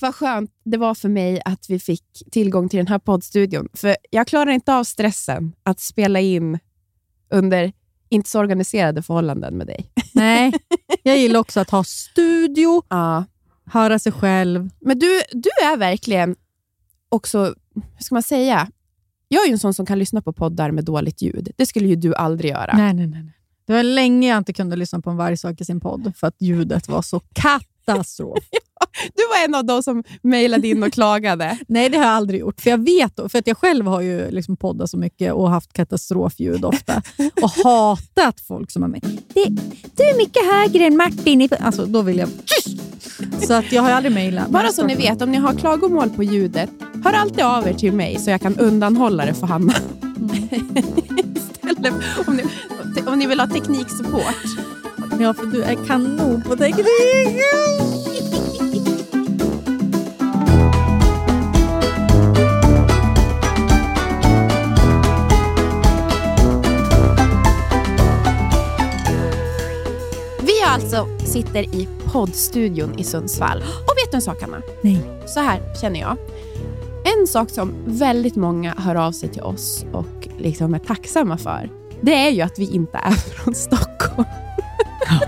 Vad skönt det var för mig att vi fick tillgång till den här poddstudion. För jag klarar inte av stressen att spela in under inte så organiserade förhållanden med dig. Nej, jag gillar också att ha studio, höra sig själv. Men du är verkligen också, hur ska man säga? Jag är ju en sån som kan lyssna på poddar med dåligt ljud. Det skulle ju du aldrig göra. Nej. Det var länge jag inte kunde lyssna på en varje sak i sin podd för att ljudet var så katastrof. Du var en av de som mejlade in och klagade. Nej, det har jag aldrig gjort. För jag vet, för att jag själv har ju liksom poddat så mycket och haft katastrofljud ofta. Och hatat folk som har med. Du är mycket högre än Martin. Alltså, då vill jag... Så att jag har aldrig mejlat. Bara så ni vet, om ni har klagomål på ljudet, hör alltid av er till mig så jag kan undanhålla det för Hanna. Istället om ni vill ha tekniksupport. Ja, för du är kanon på teknik. Alltså sitter i poddstudion i Sundsvall. Och vet du en sak, Anna? Nej. Så här känner jag. En sak som väldigt många hör av sig till oss och liksom är tacksamma för, det är ju att vi inte är från Stockholm. Ja.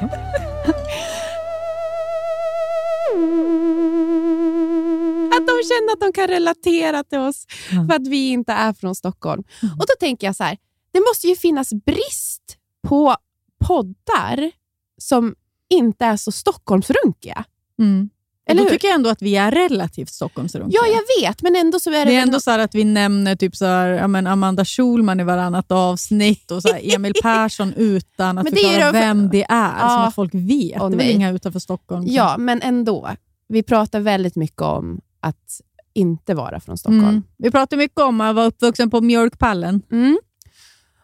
Att de känner att de kan relatera till oss för att vi inte är från Stockholm. Och då tänker jag så här, det måste ju finnas brist på poddar som inte är så Stockholmsrunkiga. Mm. Eller då tycker jag ändå att vi är relativt Stockholmsrunkiga. Ja, jag vet, men ändå så är det... Det är ändå så här att vi nämner typ så här, ja, men Amanda Schulman i varannat avsnitt och så här Emil Persson utan att förklara vem det är, som att folk vet. Det är inga utanför Stockholm. Ja, men ändå. Vi pratar väldigt mycket om att inte vara från Stockholm. Mm. Vi pratar mycket om att vara uppvuxen på mjölkpallen. Mm.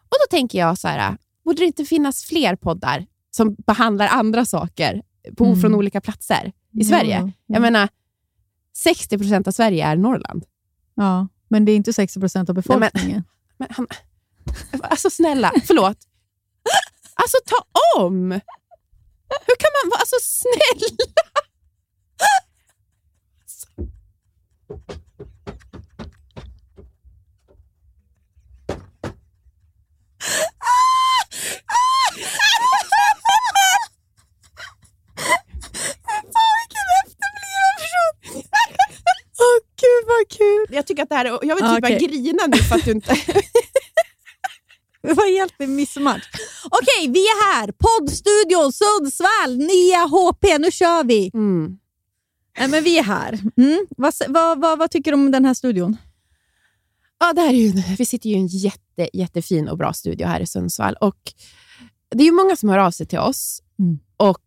Och då tänker jag så här, borde det inte finnas fler poddar som behandlar andra saker från olika platser i Sverige. Ja. Jag menar, 60% av Sverige är Norrland. Ja, men det är inte 60% av befolkningen. Nej, men, alltså snälla, förlåt. Alltså ta om! Hur kan man vara alltså snälla? Jag tycker att det här är... Jag vill typ bara grina nu för att du inte... Det var helt en missmatch. Okej, vi är här. Poddstudio Sundsvall, nya HP. Nu kör vi. Mm. Nej, men vi är här. Mm. Vad tycker du om den här studion? Ja, det här är ju... Vi sitter ju i en jättefin och bra studio här i Sundsvall. Och det är ju många som hör av sig till oss. Mm. Och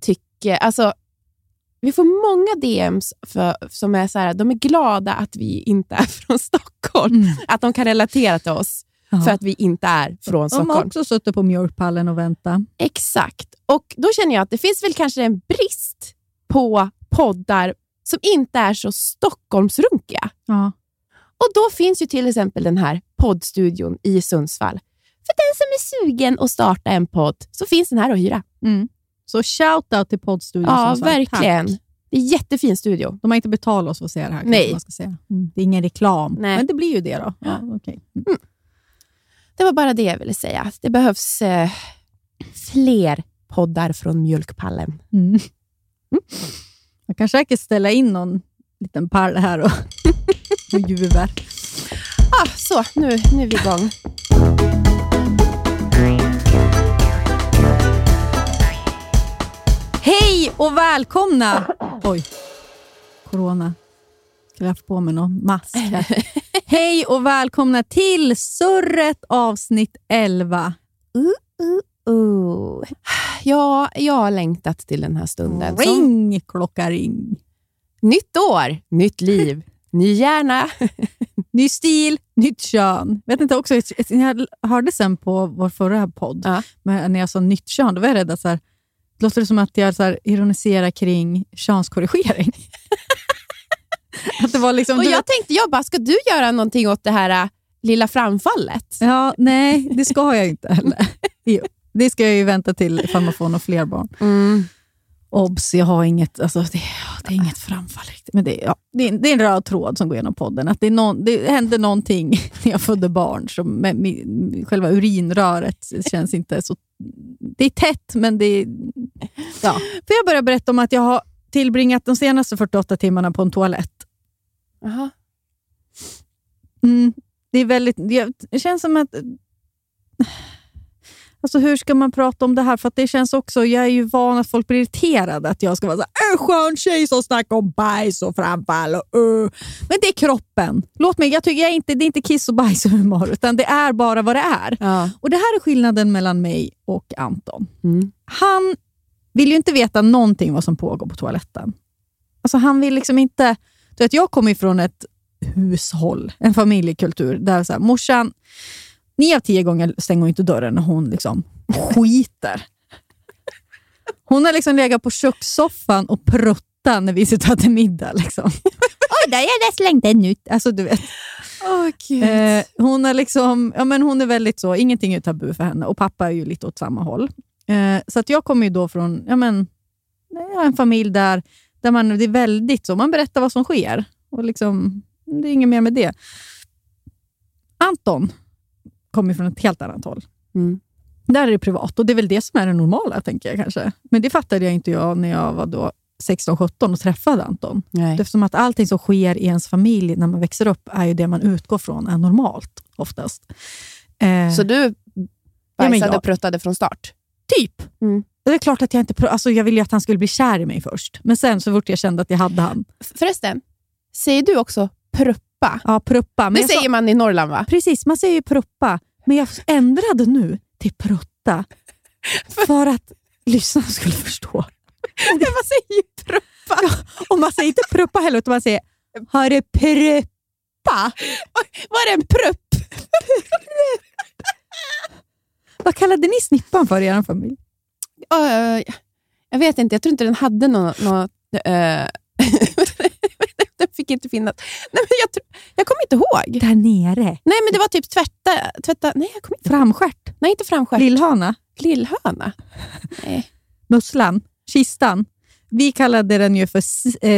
tycker... Alltså... Vi får många DMs som är så här, de är glada att vi inte är från Stockholm. Mm. Att de kan relatera till oss för att vi inte är från Stockholm. De har också suttit på mjölkpallen och väntat. Exakt. Och då känner jag att det finns väl kanske en brist på poddar som inte är så Stockholmsrunkiga. Ja. Och då finns ju till exempel den här poddstudion i Sundsvall. För den som är sugen att starta en podd så finns den här att hyra. Mm. Så shoutout till poddstudion. Ja, verkligen. Tack. Det är en jättefin studio. De har inte betalat oss för att säga det här. Nej. Man ska säga. Mm. Det är ingen reklam. Nej. Men det blir ju det då. Ja, okay. Mm. Det var bara det jag ville säga. Det behövs fler poddar från mjölkpallen. Mm. Mm. Man kan säkert ställa in någon liten pall här och ljuver. Så, nu är vi igång. Och välkomna. Oj. Corona. Skulle jag få på mig någon mask här. Hej och välkomna till Surret avsnitt 11. Ja, jag har längtat till den här stunden. Ring, klocka ring. Nytt år, nytt liv, ny hjärna, ny stil, nytt kön. Vet inte också, jag hörde sen på vår förra podd. Ja. Men när jag sa nytt kön, då var jag rädd att så här, låter det som att jag så här, ironiserar kring könskorrigering. Att det var liksom, och jag tänkte, jag bara, ska du göra någonting åt det här lilla framfallet? Ja, nej, det ska jag inte heller. Det ska jag ju vänta till ifall man får några fler barn. Mm. Obs, jag har inget, alltså det är inget framfall riktigt. Men det är en röd tråd som går genom podden. Att det hände någonting när jag födde barn. Som med själva urinröret känns inte så... Det är tätt, men det är... Ja. För jag börjar berätta om att jag har tillbringat de senaste 48 timmarna på en toalett. Jaha. Mm, det är väldigt... Det känns som att... Alltså hur ska man prata om det här? För att det känns också, jag är ju van att folk blir irriterade. Att jag ska vara så här, en skön tjej som snackar om bajs och framfall. Men det är kroppen. Låt mig, jag tycker det är inte kiss och bajs och humor. Utan det är bara vad det är. Ja. Och det här är skillnaden mellan mig och Anton. Mm. Han vill ju inte veta någonting vad som pågår på toaletten. Alltså han vill liksom inte... Du vet, jag kommer ifrån ett hushåll. En familjekultur. Där så här, morsan... 9 av 10 gånger stänger hon inte dörren när hon liksom skiter. Hon har liksom legat på kökssoffan och pruttat när vi sitter till middag. Liksom. Oj, där jag slängt den ut. Alltså, du vet. Oh, hon är liksom, ja, men hon är väldigt så, ingenting är tabu för henne. Och pappa är ju lite åt samma håll. Så att jag kommer ju då från, ja men, jag har en familj där man, det är väldigt så, man berättar vad som sker. Och liksom, det är inget mer med det. Anton kommer från ett helt annat håll. Mm. Där är det privat. Och det är väl det som är det normala, tänker jag kanske. Men det fattade jag inte jag när jag var då 16-17 och träffade Anton. Nej. Eftersom att allting som sker i ens familj när man växer upp är ju det man utgår från är normalt oftast. Så du bajsade och pruttade från start? Typ. Mm. Det är klart att jag inte... Alltså jag ville ju att han skulle bli kär i mig först. Men sen så fort jag kände att jag hade han. Förresten, säger du också prupp? Ja, pruppa. Men det säger man i Norrland, va? Precis, man säger ju pruppa. Men jag ändrade nu till prutta. För att lyssnarna skulle förstå. Men man säger ju pruppa. Ja, och man säger inte pruppa heller, utan man säger har det pruppa? Var det en prupp? Vad kallade ni snippan för i er familj? Jag vet inte, jag tror inte den hade något... Den fick inte finnas. Nej, men jag kommer inte ihåg. Där nere. Nej, men det var typ tvätta. Nej, jag kommer inte. Framskärt. Nej, inte framskärt. Lillhöna. Nej. Musslan, kistan. Vi kallade den ju för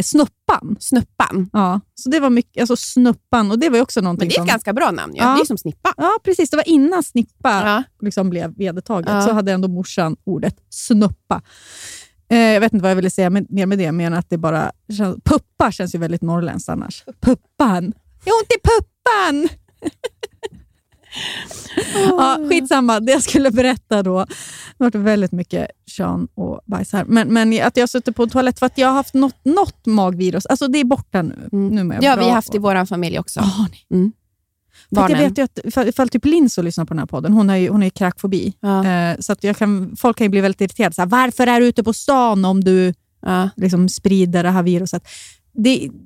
snuppan. Snuppan. Ja, så det var mycket, alltså snuppan, och det var ju också någonting. Men det är ett ganska bra namn. Ja. Det är ju som snippa. Ja, precis. Det var innan snippa liksom blev vedertaget, så hade ändå morsan ordet snuppa. Jag vet inte vad jag ville säga mer med det, men att det bara... Puppa känns ju väldigt norrländskt annars. Puppan! Jag har ont i puppan! Ja, skitsamma. Det jag skulle berätta då. Det har varit väldigt mycket kön och bajs här. Men att jag sitter på en toalett för att jag har haft något magvirus. Alltså det är borta nu. Nu ja, vi har haft i vår familj också. Ja, nej. Mm. Jag vet ju att ifall typ Linz och lyssnar på den här podden, hon är ju kräkfobi. Ja. Så att folk kan ju bli väldigt irriterade. Så här, varför är du ute på stan om du liksom sprider det här viruset?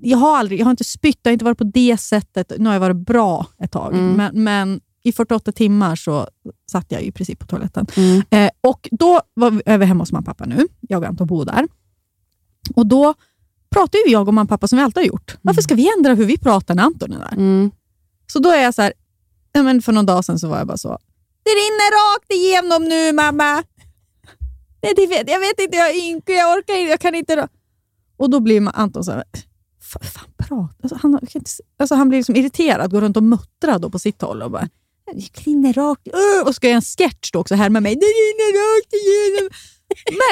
Jag har inte spytt, jag har inte varit på det sättet. Nu har jag varit bra ett tag. Men i 48 timmar så satt jag ju i princip på toaletten. Mm. Och då var vi hemma hos mamma och pappa nu. Jag och Anton bodde där. Och då pratade ju jag och mamma och pappa som vi alltid har gjort. Varför ska vi ändra hur vi pratar när Anton är där? Mm. Så då är jag så här, men för någon dag sedan så var jag bara så, det rinner rakt igenom nu, mamma. Nej, jag vet inte, jag orkar inte, jag kan inte. Och då blir Anton så här, fan bra. Alltså, han blir liksom irriterad, går runt och muttrar då på sitt håll och bara, det rinner rakt. Och ska jag en sketch då också här med mig, det rinner rakt igenom.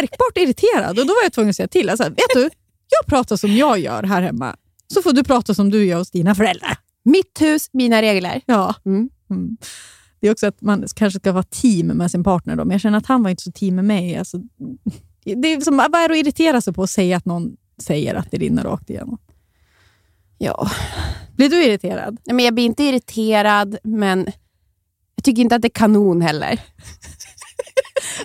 Märkbart irriterad, och då var jag tvungen att säga till. Alltså, vet du, jag pratar som jag gör här hemma, så får du prata som du gör hos dina föräldrar. Mitt hus, mina regler. Ja. Mm. Mm. Det är också att man kanske ska vara team med sin partner då. Men jag känner att han var inte så team med mig. Alltså, Det är som, vad är det att irritera sig på att säga att någon säger att det rinner rakt igenom? Ja. Blir du irriterad? Nej, men jag blir inte irriterad, men jag tycker inte att det är kanon heller.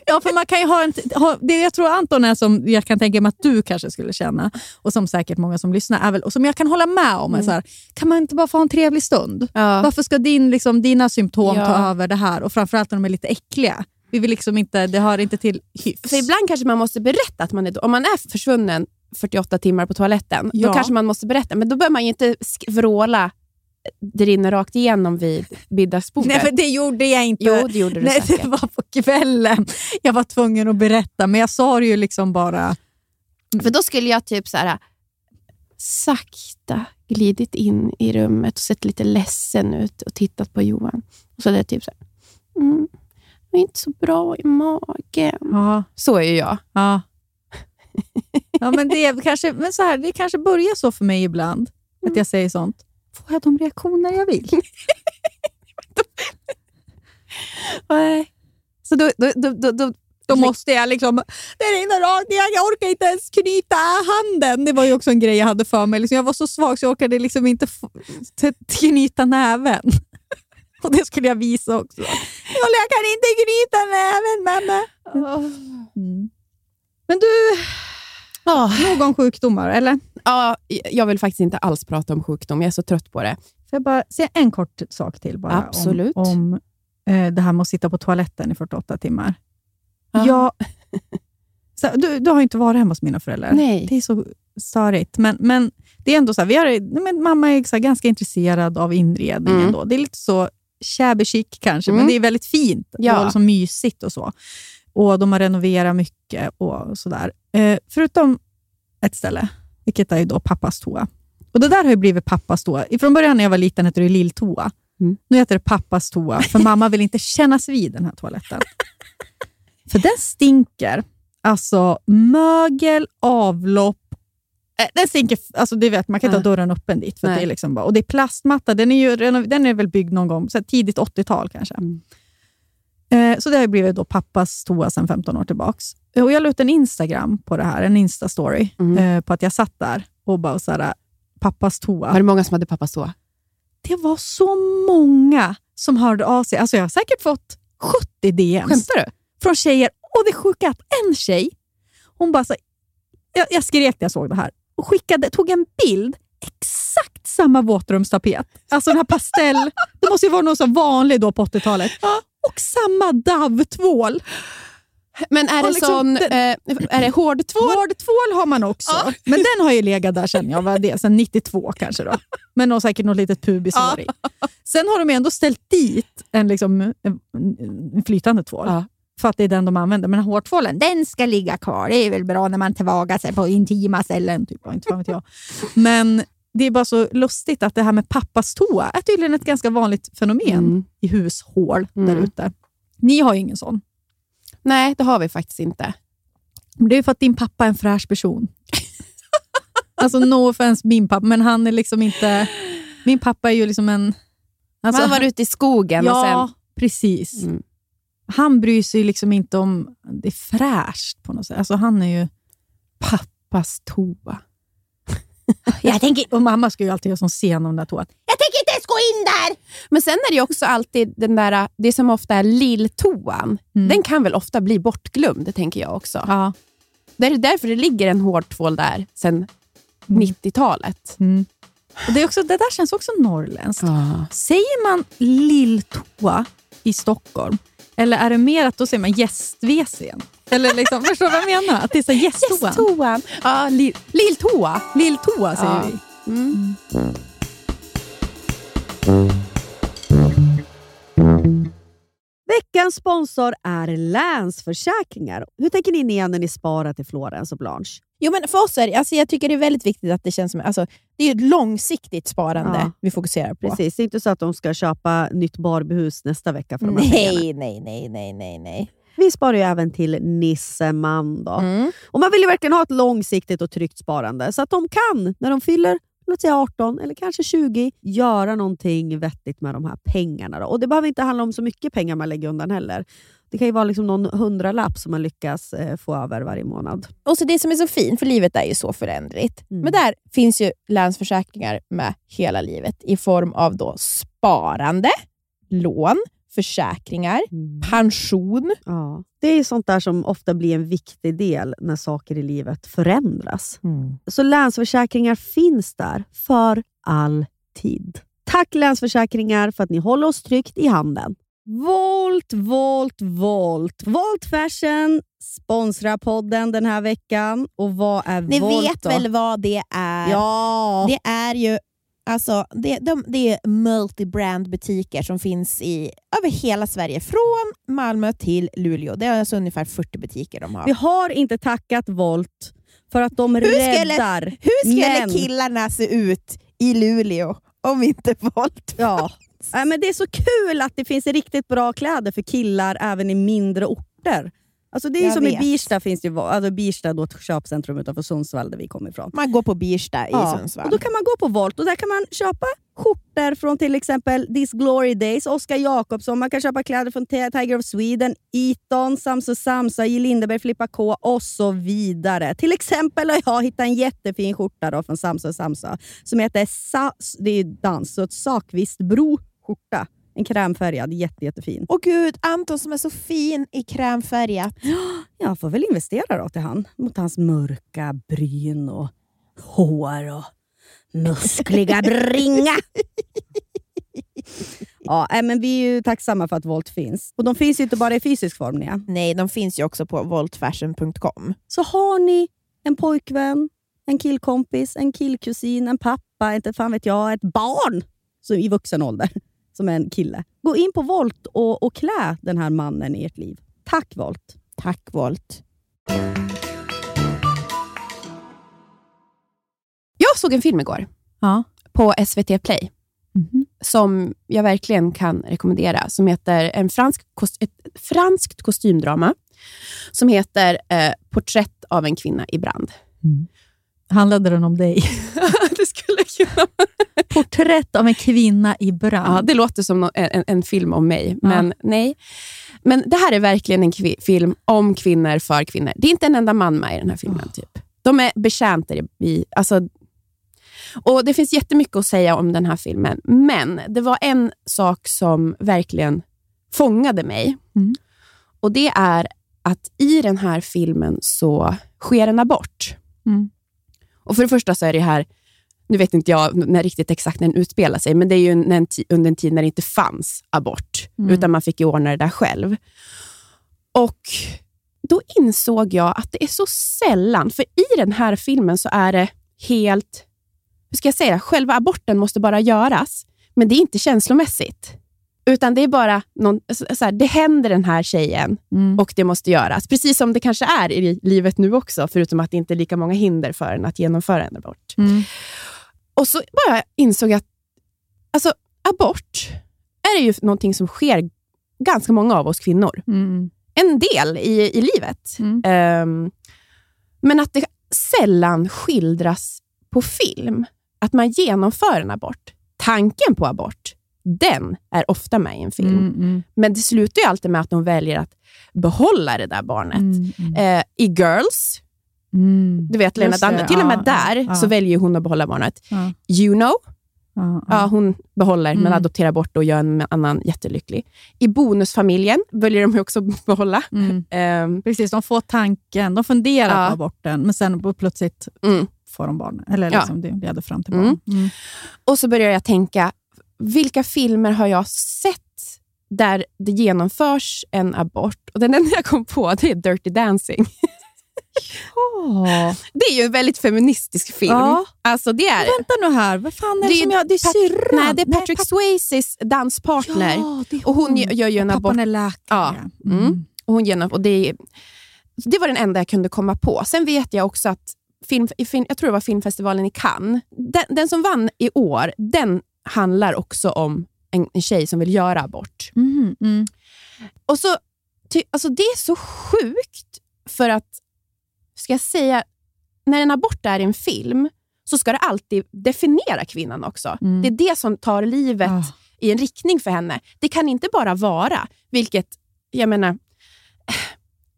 Ja, för man kan ju ha det. Jag tror Anton är som jag kan tänka mig att du kanske skulle känna, och som säkert många som lyssnar är väl, och som jag kan hålla med om, är så här, kan man inte bara få ha en trevlig stund? Ja. Varför ska dina symptom ta över det här? Och framförallt när de är lite äckliga. Vi vill liksom inte, det hör inte till hyfs. För ibland kanske man måste berätta att man är, om man är försvunnen 48 timmar på toaletten, då kanske man måste berätta, men då bör man ju inte vråla det rinner rakt igenom vid middagsbordet. Nej, för det gjorde jag inte. Jo, det gjorde du. Nej, säkert. Det var på kvällen. Jag var tvungen att berätta, men jag sa det ju liksom bara. För då skulle jag typ så här sakta glidit in i rummet och sett lite ledsen ut och tittat på Johan. Och så det typ så här, det är inte så bra i magen. Aha. Så är ju jag. Ja. Ja, men det kanske börjar så för mig ibland, att jag säger sånt. Får jag de reaktioner jag vill? Så då måste jag liksom, det är inte rart, jag orkar inte ens knyta handen. Det var ju också en grej jag hade för mig. Liksom, jag var så svag så jag orkade liksom inte knyta näven. Och det skulle jag visa också. Jag kan inte knyta näven, mamma. Men du... Någon sjukdomar, eller? Ja, jag vill faktiskt inte alls prata om sjukdom. Jag är så trött på det. Får jag bara säga en kort sak till bara? Absolut. Om det här med att sitta på toaletten i 48 timmar. Ja. Du har ju inte varit hemma hos mina föräldrar. Nej. Det är så störigt. Men det är ändå så här, mamma är så här, ganska intresserad av inredningen då. Det är lite så shabby chic kanske, men det är väldigt fint. Ja. Och så mysigt och så. Och de har renoverat mycket och sådär. Förutom ett ställe, vilket är ju då pappas toa. Och det där har ju blivit pappas toa. Från början när jag var liten hette det lilltoa. Nu heter det pappas toa. För mamma vill inte kännas vid den här toaletten. För den stinker. Alltså mögel, avlopp. Den stinker, alltså du vet, man kan inte ha dörren öppen dit. För det är liksom bara, och det är plastmatta. Den är väl byggd någon gång, så tidigt 80-tal kanske. Så det har ju blivit då pappas toa sedan 15 år tillbaks. Och jag la ut en Instagram på det här, en Insta-story på att jag satt där och bara så här, pappas toa. Var det många som hade pappas toa? Det var så många som hörde av sig. Alltså jag har säkert fått 70 DMs. Skämtar du? Från tjejer. Och det är sjukt att en tjej, hon bara så här, jag skrek när jag såg det här. Och tog en bild, exakt samma våtrumstapet. Alltså den här pastell, det måste ju vara någon så vanlig då på 80-talet. Ja. Och samma davtvål. Men är det liksom, sån... är det hårdtvål? Hårdtvål har man också. Ja. Men den har ju legat där sedan jag var det. Sen 92 kanske då. Men och säkert något litet pubisår i. Sen har de ändå ställt dit en flytande tvål. Ja. För att det är den de använder. Men hårdtvålen, den ska ligga kvar. Det är väl bra när man tillvagar sig på intima ställen. Typ, inte vet jag. Men... Det är bara så lustigt att det här med pappas toa är tydligen ett ganska vanligt fenomen i hushåll där ute. Ni har ju ingen sån. Nej, det har vi faktiskt inte. Men det är ju för att din pappa är en fräsch person. Alltså no offense min pappa, men han är liksom inte... Min pappa är ju liksom en... Alltså, han var ute i skogen och sen... Ja, precis. Han bryr sig ju liksom inte om... Det är fräscht på något sätt. Alltså han är ju pappas toa. Jag tänker, och mamma ska ju alltid göra sån scen om det här toat. Jag tänker inte ens gå in där. Men sen är det ju också alltid den där, det som ofta är lilltoan. Den kan väl ofta bli bortglömd, det tänker jag också. Ja. Det är därför det ligger en hårtvål där sedan 90-talet. Och det är också, det där känns också norrländskt. Ja. Säger man lilltoa i Stockholm? Eller är det mer att då säger man gästvesen? Eller liksom, förstår du vad jag menar? Att det är så gästtoan. Ja, lilltoa. Lilltoa säger vi. Veckans sponsor är Länsförsäkringar. Hur tänker ni igen när ni sparar till Florens och Blanche? Jo, men för oss är alltså, jag tycker det är väldigt viktigt att det känns som, alltså, det är ju ett långsiktigt sparande vi fokuserar på. Precis, det är inte så att de ska köpa nytt Barbiehus nästa vecka för de här pengarna. Nej. Vi sparar ju även till Nisseman då. Och man vill ju verkligen ha ett långsiktigt och tryggt sparande så att de kan, när de fyller låt säga 18 eller kanske 20, göra någonting vettigt med de här pengarna då. Och det behöver inte handla om så mycket pengar man lägger undan heller. Det kan ju vara liksom någon 100-lapp som man lyckas få över varje månad. Och så det som är så fint, för livet är ju så förändligt. Mm. Men där finns ju Länsförsäkringar med hela livet i form av då sparande, lån, försäkringar, pension. Ja. Det är sånt där som ofta blir en viktig del när saker i livet förändras. Mm. Så Länsförsäkringar finns där för alltid. Tack Länsförsäkringar för att ni håller oss tryggt i handen. Volt. Volt Fashion sponsrar podden den här veckan. Och vad är Volt? Ni vet väl vad det är? Ja. Det är ju alltså, det är multibrand-butiker som finns i över hela Sverige. Från Malmö till Luleå. Det är alltså ungefär 40 butiker de har. Vi har inte tackat Volt för att de räddar män. Hur skulle killarna se ut i Luleå om inte Volt? Ja. Ja, men det är så kul att det finns riktigt bra kläder för killar även i mindre orter. Alltså det är ju som i Birsta finns det, alltså Birsta då ett köpcentrum utanför Sundsvall där vi kommer ifrån. Man går på Birsta i Sundsvall. Och då kan man gå på Volt och där kan man köpa skjortor från till exempel This Glory Days, Oskar Jakobsson. Man kan köpa kläder från Tiger of Sweden, Eton, Samsa, J. Lindeberg, Flippa K och så vidare. Till exempel har jag hittat en jättefin skjorta då från Samsa som heter det är dans och ett sakvistbro skjorta. En krämfärgad, jättefin. Åh gud, Anton som är så fin i krämfärgat. Jag får väl investera då till han. Mot hans mörka bryn och hår och muskliga bringa. Ja, men vi är ju tacksamma för att Volt finns. Och de finns ju inte bara i fysisk form, nej. Nej, de finns ju också på voltfashion.com. Så har ni en pojkvän, en killkompis, en killkusin, en pappa, inte fan vet jag, ett barn som i vuxen ålder. Som en kille. Gå in på Volt och klä den här mannen i ert liv. Tack Volt. Tack Volt. Jag såg en film igår. Ja. På SVT Play. Mm-hmm. Som jag verkligen kan rekommendera. Som heter ett franskt kostymdrama. Som heter Porträtt av en kvinna i brand. Mm. Handlade den om dig? Det skulle kunna. Porträtt av en kvinna i brand. Ja, det låter som en film om mig. Ja. Men nej. Men det här är verkligen en film om kvinnor för kvinnor. Det är inte en enda man med i den här filmen. Oh. Typ. De är betjänter i... Alltså, och det finns jättemycket att säga om den här filmen. Men det var en sak som verkligen fångade mig. Mm. Och det är att i den här filmen så sker en abort. Mm. Och för det första så är det här, nu vet inte jag när riktigt exakt när den utspelar sig, men det är ju under en tid när det inte fanns abort, utan man fick ju ordna det där själv. Och då insåg jag att det är så sällan, för i den här filmen så är det helt, hur ska jag säga, själva aborten måste bara göras, men det är inte känslomässigt. Utan det är bara någon, så här, det händer den här tjejen och det måste göras. Precis som det kanske är i livet nu också. Förutom att det inte är lika många hinder för en att genomföra en abort. Mm. Och så bara insåg jag att alltså, abort är ju någonting som sker ganska många av oss kvinnor. Mm. En del i livet. Mm. Men att det sällan skildras på film. Att man genomför en abort. Tanken på abort. Den är ofta med i en film. Men det slutar ju alltid med att de väljer att behålla det där barnet. I Girls, du vet Lena Dunham, till och med där så väljer hon att behålla barnet. You know, ja, hon behåller men adopterar bort och gör en annan jättelycklig. I Bonusfamiljen väljer de också att behålla. Precis, de får tanken, de funderar på aborten men sen plötsligt får de barn. Eller liksom det leder fram till barn. Och så börjar jag tänka, vilka filmer har jag sett där det genomförs en abort? Och den enda jag kom på, det är Dirty Dancing. Ja. Det är ju en väldigt feministisk film. Ja. Alltså det är... Vänta nu här, vad fan är det som jag... Det är syrran. Nej, det är Patrick Swayzes danspartner. Ja, det är hon. Och hon gör ju en abort. Pappan är läkare. Ja. Och hon genomför... Och det var den enda jag kunde komma på. Sen vet jag också att... jag tror det var filmfestivalen i Cannes. Den som vann i år, den... handlar också om en tjej som vill göra abort. Och så alltså det är så sjukt för att, ska jag säga, när en abort är en film så ska det alltid definiera kvinnan också. Mm. Det är det som tar livet i en riktning för henne. Det kan inte bara vara, vilket jag menar,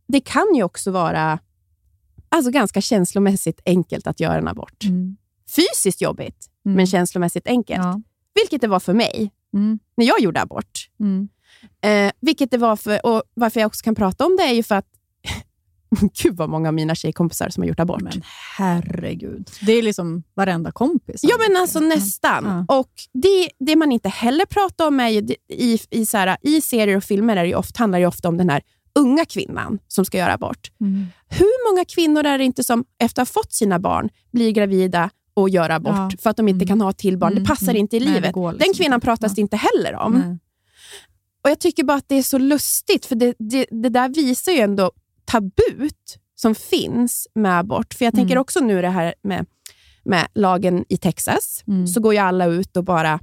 det kan ju också vara alltså ganska känslomässigt enkelt att göra en abort. Mm. Fysiskt jobbigt, men känslomässigt enkelt. Ja. Vilket det var för mig när jag gjorde abort. Mm. Vilket det var för, och varför jag också kan prata om det är ju för att gud vad många av mina tjejkompisar som har gjort abort. Men herregud. Det är liksom varenda kompis. Ja men alltså nästan. Ja. Och det man inte heller pratar om är ju i serier och filmer är det ju handlar ju ofta om den här unga kvinnan som ska göra abort. Mm. Hur många kvinnor är det inte som efter att ha fått sina barn blir gravida och gör abort för att de inte kan ha till barn. Det passar inte i livet. Nej, liksom. Den kvinnan pratas det inte heller om. Nej. Och jag tycker bara att det är så lustigt för det där visar ju ändå tabut som finns med abort. För jag tänker också nu det här med lagen i Texas. Mm. Så går ju alla ut och bara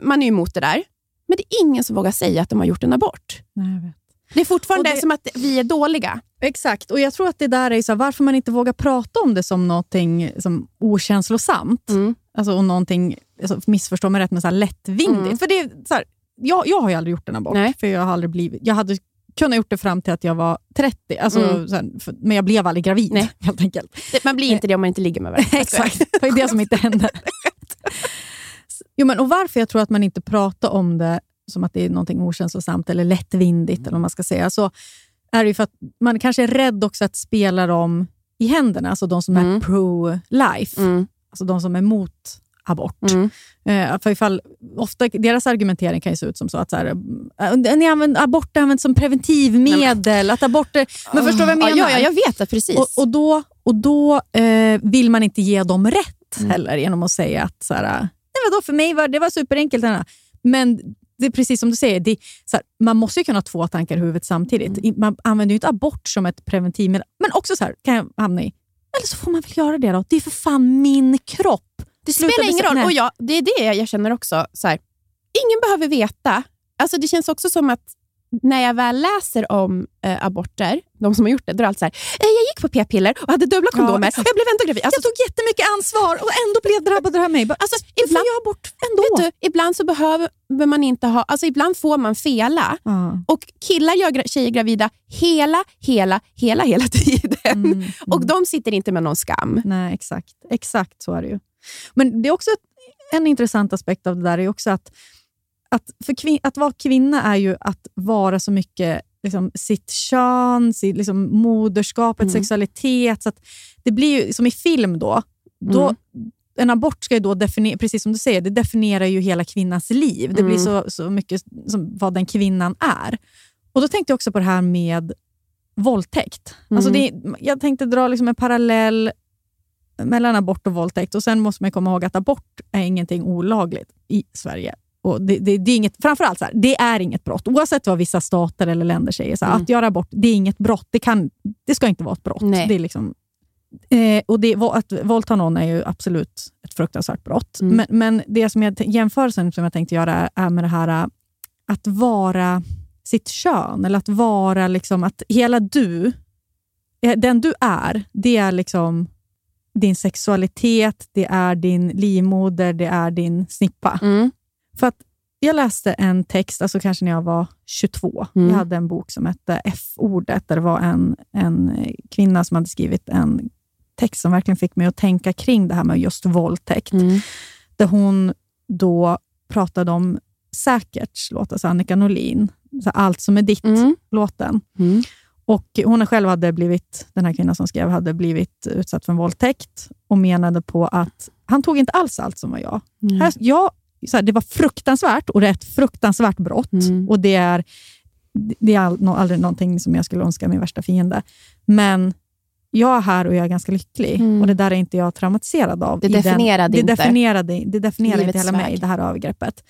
man är ju emot det där. Men det är ingen som vågar säga att de har gjort en abort. Nej, jag vet. Det är fortfarande som att vi är dåliga. Exakt, och jag tror att det där är så här, varför man inte vågar prata om det som någonting som okänslosamt. Mm. Alltså, och någonting, alltså, missförstå mig rätt, men så här lättvindigt. För det är så här, jag har ju aldrig gjort en abort. Nej. För jag har aldrig blivit, jag hade kunnat gjort det fram till att jag var 30. Alltså, men jag blev aldrig gravid. Nej. Helt enkelt. Man blir inte det om man inte ligger med varandra. Exakt, det är det som inte händer. Jo, men, och varför jag tror att man inte pratar om det som att det är någonting okänslosamt eller lättvindigt eller vad man ska säga, så är det ju för att man kanske är rädd också att spela dem i händerna, alltså de som är pro-life, alltså de som är mot abort. För ifall, ofta deras argumentering kan ju se ut som så att så här, abort används som preventivmedel, att aborter, men förstår vad jag menar? Ja, jag vet att precis. Och då vill man inte ge dem rätt heller genom att säga att så här, nej, vadå, för mig var det var superenkelt här. Men det är precis som du säger, det, så här, man måste ju kunna ha två tankar i huvudet samtidigt. Man använder ju inte abort som ett preventivmedel, men också så här, kan jag hamna i, eller så får man väl göra det då. Det är för fan min kropp. Det spelar ingen roll. Och det är det jag känner också. Så här, ingen behöver veta. Alltså det känns också som att när jag väl läser om aborter, de som har gjort det, då är allt så här, jag gick på p-piller och hade dubbla kondomer. Exakt. Jag blev ändå gravid. Alltså, jag tog jättemycket ansvar och ändå blev drabbad av mig. Alltså, ibland får jag abort ändå. Vet du, ibland så behöver man inte ha, alltså ibland får man fela. Och killar gör tjejer gravida hela tiden. Och de sitter inte med någon skam. Nej, exakt så är det ju. Men det är också en intressant aspekt av det där är också att vara kvinna är ju att vara så mycket liksom, sitt kön, liksom, moderskapet, sexualitet. Så att det blir ju som i film då en abort ska ju då definiera, precis som du säger, det definierar ju hela kvinnans liv. Det blir så mycket som vad den kvinnan är. Och då tänkte jag också på det här med våldtäkt. Alltså jag tänkte dra liksom en parallell mellan abort och våldtäkt. Och sen måste man komma ihåg att abort är ingenting olagligt i Sverige. Och det är inget, framförallt så här, det är inget brott. Oavsett vad vissa stater eller länder säger. Så här, att göra abort, det är inget brott. Det ska inte vara ett brott. Det är liksom, och att våldta någon är ju absolut ett fruktansvärt brott. Men det som jämförelsen som jag tänkte göra är med det här att vara sitt kön. Eller att vara liksom, att hela du, den du är, det är liksom din sexualitet, det är din livmoder, det är din snippa. För att jag läste en text, alltså kanske när jag var 22. Jag hade en bok som hette F-ordet, där det var en kvinna som hade skrivit en text som verkligen fick mig att tänka kring det här med just våldtäkt. Där hon då pratade om Säkerts låt, alltså Annika Nolin, alltså Allt som är ditt låten. Och hon själv hade blivit, den här kvinnan som skrev, hade blivit utsatt för en våldtäkt och menade på att han tog inte alls allt som var jag. Så här, det var fruktansvärt och det är ett fruktansvärt brott. Och det är aldrig någonting som jag skulle önska min värsta fiende. Men jag är här och jag är ganska lycklig. Och det där är inte jag traumatiserad av. Det definierade inte hela mig, det här övergreppet.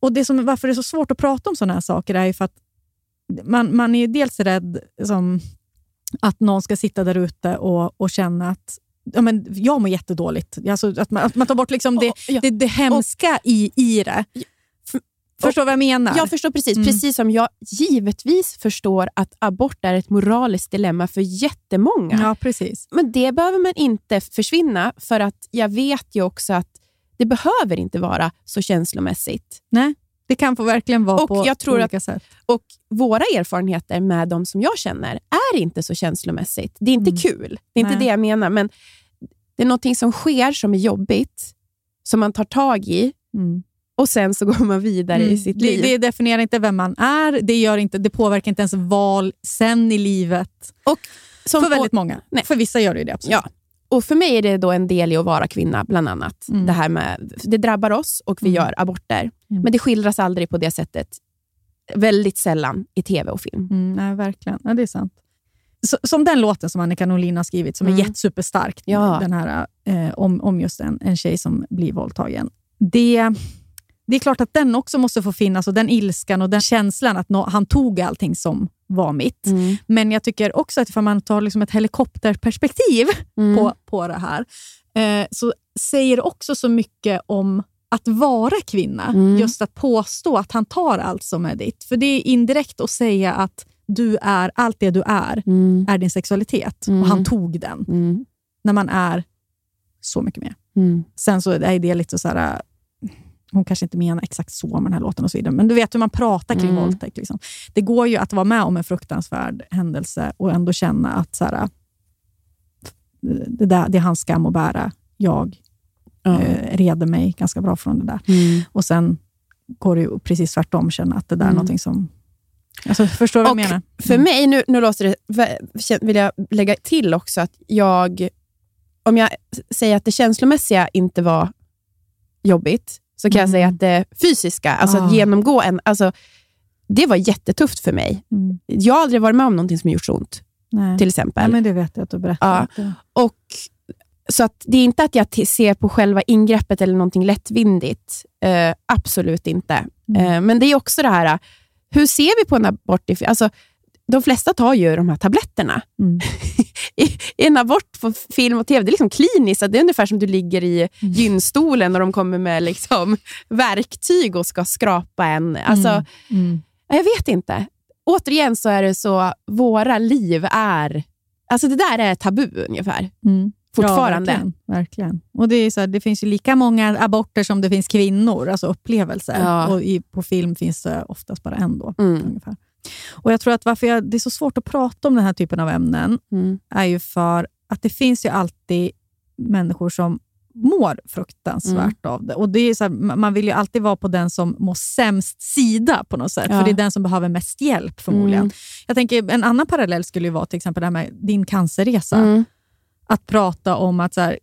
Och det som, varför det är så svårt att prata om sådana här saker är ju för att man är dels rädd som att någon ska sitta där ute och känna att ja, men jag mår jättedåligt. Alltså, att man tar bort liksom det hemska i det. Förstår vad jag menar? Jag förstår precis. Mm. Precis som jag givetvis förstår att abort är ett moraliskt dilemma för jättemånga. Ja, precis. Men det behöver man inte försvinna, för att jag vet ju också att det behöver inte vara så känslomässigt. Nej, det kan få verkligen vara och på jag tror olika sätt. Och våra erfarenheter med de som jag känner är inte så känslomässigt. Det är inte kul. Det är inte det jag menar. Men det är någonting som sker som är jobbigt, som man tar tag i. Mm. Och sen så går man vidare i sitt liv. Det definierar inte vem man är. Det påverkar inte ens val sen i livet. Och som för väldigt många. Nej. För vissa gör det ju det absolut. Ja. Och för mig är det då en del i att vara kvinna bland annat. Mm. Det här med, det drabbar oss och vi gör aborter. Mm. Men det skildras aldrig på det sättet. Väldigt sällan i tv och film. Mm, nej, verkligen. Ja, det är sant. Som den låten som Annika Nolin har skrivit som är jättesuperstarkt. Ja. Den här, om just en tjej som blir våldtagen. Det är klart att den också måste få finnas, och den ilskan och den känslan att han tog allting som var mitt. Mm. Men jag tycker också att om man tar liksom ett helikopterperspektiv på det här, så säger det också så mycket om att vara kvinna. Mm. Just att påstå att han tar allt som är ditt. För det är indirekt att säga att du är, allt det du är din sexualitet. Och han tog den. Mm. När man är så mycket mer. Mm. Sen så är det lite så här. Hon kanske inte menar exakt så med den här låten och så vidare. Men du vet hur man pratar kring våldtäkt. Liksom. Det går ju att vara med om en fruktansvärd händelse och ändå känna att så här, det är hans skam att bära. Jag reder mig ganska bra från det där. Mm. Och sen går det ju precis tvärtom, känna att det där är någonting som... Alltså, förstår du vad jag menar? För mig, nu låter det... Vill jag lägga till också att jag... Om jag säger att det känslomässiga inte var jobbigt... Så kan jag säga att det fysiska, alltså att genomgå en... Alltså, det var jättetufft för mig. Mm. Jag har aldrig varit med om någonting som gjort så ont. Nej. Till exempel. Ja, men det vet jag att du berättade. Ja. Och, så att det är inte att jag ser på själva ingreppet eller någonting lättvindigt. Absolut inte. Men det är också det här, hur ser vi på en abort? Alltså, de flesta tar ju de här tabletterna. Mm. I en abort på film och tv, det är liksom kliniskt, det är ungefär som du ligger i gynstolen och de kommer med liksom verktyg och ska skrapa en, alltså, jag vet inte, återigen så är det så, våra liv är, alltså det där är tabu ungefär, fortfarande. Ja, verkligen. Och det är så här, det finns ju lika många aborter som det finns kvinnor, alltså upplevelser, och på film finns det oftast bara en då, ungefär. Och jag tror att varför det är så svårt att prata om den här typen av ämnen är ju för att det finns ju alltid människor som mår fruktansvärt av det. Och det är så här, man vill ju alltid vara på den som mår sämst sida på något sätt. Ja. För det är den som behöver mest hjälp förmodligen. Jag tänker en annan parallell skulle ju vara till exempel det här med din cancerresa. Att prata om att så här,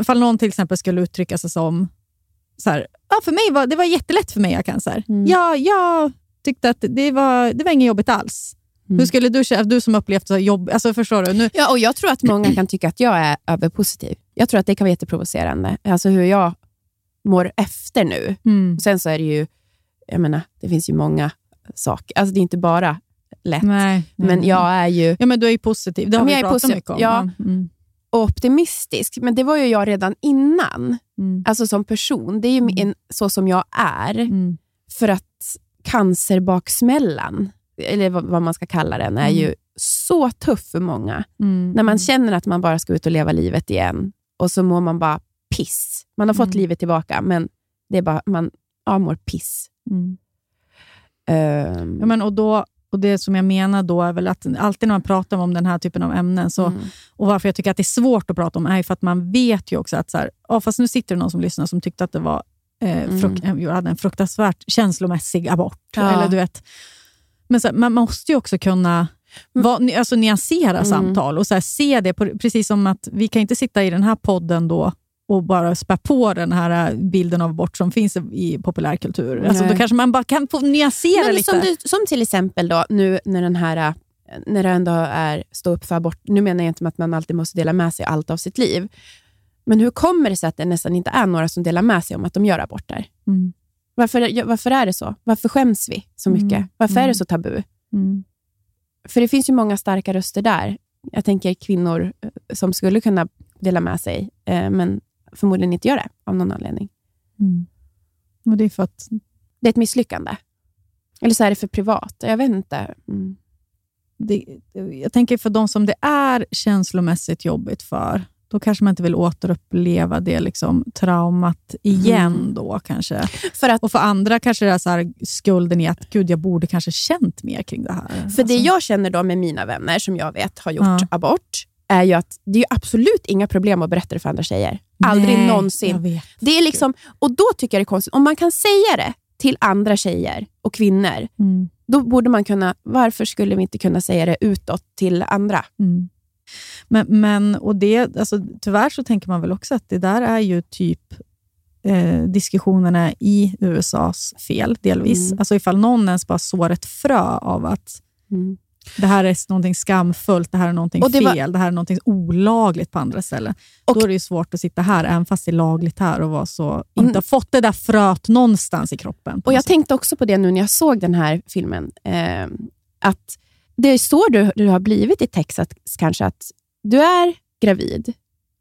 ifall någon till exempel skulle uttrycka sig som så här, för mig var, det var jättelätt för mig, jag cancer. Jag tyckte att det var inget jobbigt alls. Hur skulle du som upplevt så jobb, alltså förstår du nu? Ja, och jag tror att många kan tycka att jag är överpositiv. Jag tror att det kan vara jätteprovocerande. Alltså hur jag mår efter nu. Och sen så är det ju, jag menar, det finns ju många saker. Alltså det är inte bara lätt. Nej, men jag är ju... Ja, men du är ju positiv. Det har vi pratat mycket om. Ja, och optimistisk. Men det var ju jag redan innan. Alltså som person. Det är ju så som jag är. För att cancerbaksmällan, eller vad man ska kalla den, är ju så tuff för många. När man känner att man bara ska ut och leva livet igen, och så mår man bara piss. Man har fått livet tillbaka, men det är bara, man mår piss. Ja, men och det som jag menar då är väl att alltid när man pratar om den här typen av ämnen så, och varför jag tycker att det är svårt att prata om är för att man vet ju också att så här, fast nu sitter det någon som lyssnar som tyckte att det var jag hade en fruktansvärt känslomässig abort, eller du vet, men så här, man måste ju också kunna alltså nyansera samtal och så här, se det på, precis som att vi kan inte sitta i den här podden då och bara spä på den här bilden av abort som finns i populärkultur. Alltså, då kanske man bara kan få nyansera lite. Som till exempel då nu när den här, när det ändå är stå upp för abort, nu menar jag inte att man alltid måste dela med sig allt av sitt liv. Men hur kommer det sig att det nästan inte är några som delar med sig om att de gör aborter? Varför är det så? Varför skäms vi så mycket? Varför är det så tabu? För det finns ju många starka röster där. Jag tänker kvinnor som skulle kunna dela med sig, men förmodligen inte gör det av någon anledning. Och det är för att det är ett misslyckande. Eller så är det för privat. Jag vet inte. Mm. Jag tänker för de som det är känslomässigt jobbigt för, då kanske man inte vill återuppleva det liksom traumat igen då kanske. För att, och för andra kanske det är så här skulden i att gud, jag borde kanske känt mer kring det här. För det jag känner då med mina vänner som jag vet har gjort abort är ju att det är ju absolut inga problem att berätta det för andra tjejer. Aldrig någonsin. Det är liksom, och då tycker jag det är konstigt. Om man kan säga det till andra tjejer och kvinnor, då borde man kunna, varför skulle vi inte kunna säga det utåt till andra? Mm. Men och det, alltså, tyvärr så tänker man väl också att det där är ju typ diskussionerna i USAs fel delvis. Mm. Alltså ifall någon ens bara sår ett frö av att det här är någonting skamfullt, det här är någonting fel, det här är någonting olagligt på andra ställen. Och då är det ju svårt att sitta här, även fast det är lagligt här och vara så, inte ha fått det där fröet någonstans i kroppen. Och jag tänkte också på det nu när jag såg den här filmen, att det är så du har blivit i Texas kanske, att du är gravid.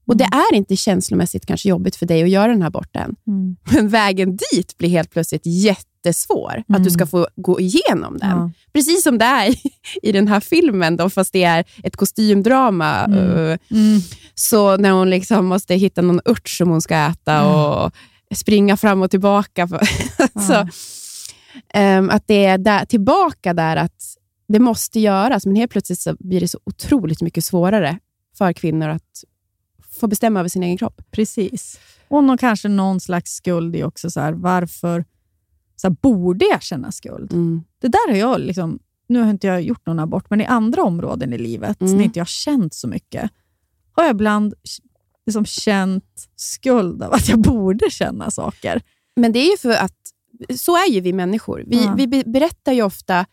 Och det är inte känslomässigt kanske jobbigt för dig att göra den här aborten. Mm. Men vägen dit blir helt plötsligt jättesvår. Att du ska få gå igenom den. Ja. Precis som det är i den här filmen då, fast det är ett kostymdrama. Så när hon liksom måste hitta någon ört som hon ska äta och springa fram och tillbaka. Så, att det är där, tillbaka där att det måste göras. Men helt plötsligt så blir det så otroligt mycket svårare för kvinnor att få bestämma över sin egen kropp. Precis. Och kanske någon slags skuld är också så här, varför så här, borde jag känna skuld? Mm. Det där har jag liksom, nu har inte jag gjort någon abort, men i andra områden i livet när inte jag har känt så mycket, har jag ibland liksom känt skuld av att jag borde känna saker. Men det är ju för att så är ju vi människor. Vi berättar ju ofta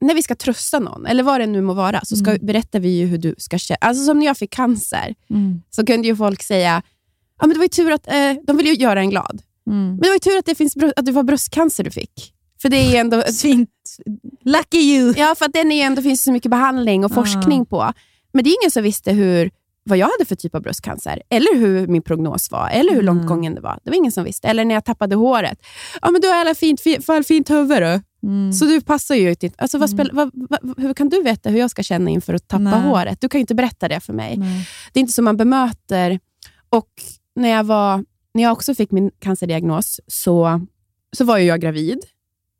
när vi ska trösta någon, eller vad det nu må vara, så berättar vi ju hur du ska känna. Alltså som när jag fick cancer, så kunde ju folk säga, ja men det var ju tur att, de ville ju göra en glad. Men det var ju tur att det finns, att det var bröstcancer du fick. För det är ju ändå svint. Lucky you. Ja, för att den är ändå, finns så mycket behandling och forskning på. Men det är ingen som visste vad jag hade för typ av bröstcancer, eller hur min prognos var, eller hur långt gången det var. Det var ingen som visste. Eller när jag tappade håret. Ja, men du är alla fint huvud du. Så du passar ju inte. Alltså, hur kan du veta hur jag ska känna inför att tappa håret? Du kan ju inte berätta det för mig. Nej. Det är inte som man bemöter. Och när jag också fick min cancerdiagnos, så var ju jag gravid.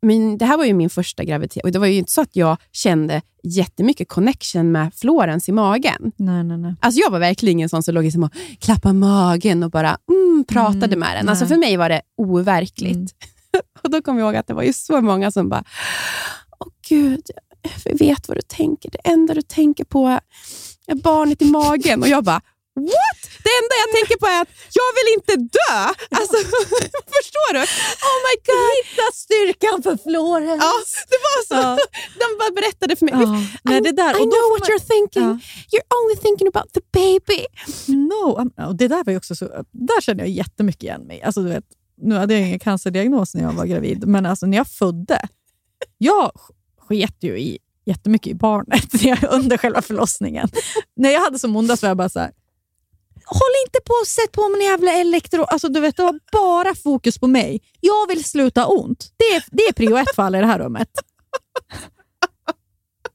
Men det här var ju min första graviditet. Och det var ju inte så att jag kände jättemycket connection med Florence i magen. Nej. Alltså jag var verkligen en sån som låg och klappade magen och bara pratade med den. Alltså för mig var det overkligt. Och då kom jag ihåg att det var ju så många som bara, åh gud, jag vet vad du tänker. Det enda du tänker på är barnet i magen. Och jag bara, what? Det enda jag tänker på är att jag vill inte dö. Alltså, förstår du? Oh my god. Hitta styrkan för Florence. Ja, det var så. De bara berättade för mig. Nej, det där. I know what you're thinking. You're only thinking about the baby. No, det där var ju också så, där känner jag jättemycket igen mig. Alltså du vet, nu hade jag ingen cancerdiagnos när jag var gravid, men alltså när jag födde, jag sket ju i jättemycket i barnet under själva förlossningen. När jag hade som onda så var jag bara så här, håll inte på och sätt på min jävla elektro. Alltså du vet, det var bara fokus på mig. Jag vill sluta ont. Det är prio ett fall i det här rummet.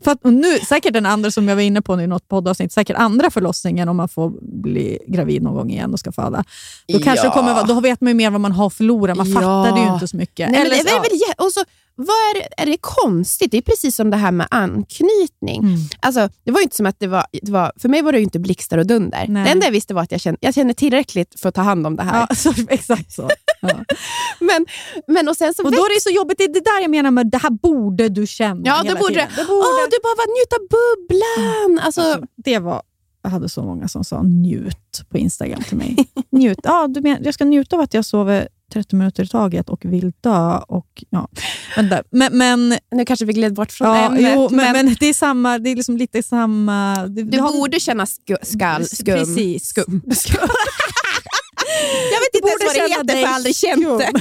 För att nu, säkert den andra som jag var inne på i något poddavsnitt, säkert andra förlossningen om man får bli gravid någon gång igen och ska föda. Då kanske då vet man ju mer vad man har förlorat. Man fattar det ju inte så mycket. Nej, men är det konstigt? Det är precis som det här med anknytning. Alltså, det var ju inte som att det var för mig var det ju inte blixtar och dunder. Nej. Det enda jag visste var att jag känner tillräckligt för att ta hand om det här. Ja, så, exakt så. Men och sen så, och då är det så jobbigt. Det är det där jag menar med det här borde du känna. Ja, det borde. Du bara var njuta bubblan. Alltså, jag hade så många som sa njut på Instagram till mig. Njut. Ja, du menar jag ska njuta av att jag sover 30 minuter i taget och vill dö och ja. Men nu kanske vi gled bort från ämnet. Jo, men det är samma, det är liksom lite samma. Du borde känna skum. Precis. Skum. Jag vet inte vad det heter för jag aldrig känt det.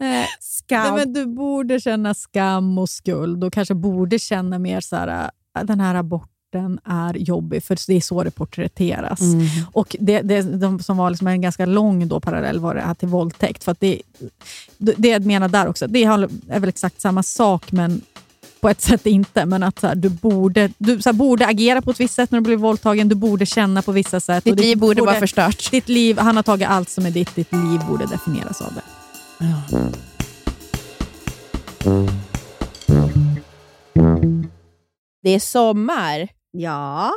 Nej, men du borde känna skam och skuld och kanske borde känna mer så här, den här aborten sporten är jobbig, för det är så det porträtteras. Mm. Och de som var liksom en ganska lång då parallell var det här till våldtäkt, för att det jag menar där också, det är väl exakt samma sak, men på ett sätt inte, men att så här, du borde agera på ett visst sätt när du blir våldtagen, du borde känna på vissa sätt. Ditt liv borde vara förstört. Ditt liv, han har tagit allt som är ditt liv borde definieras av det. Ja. Det är sommar. Ja,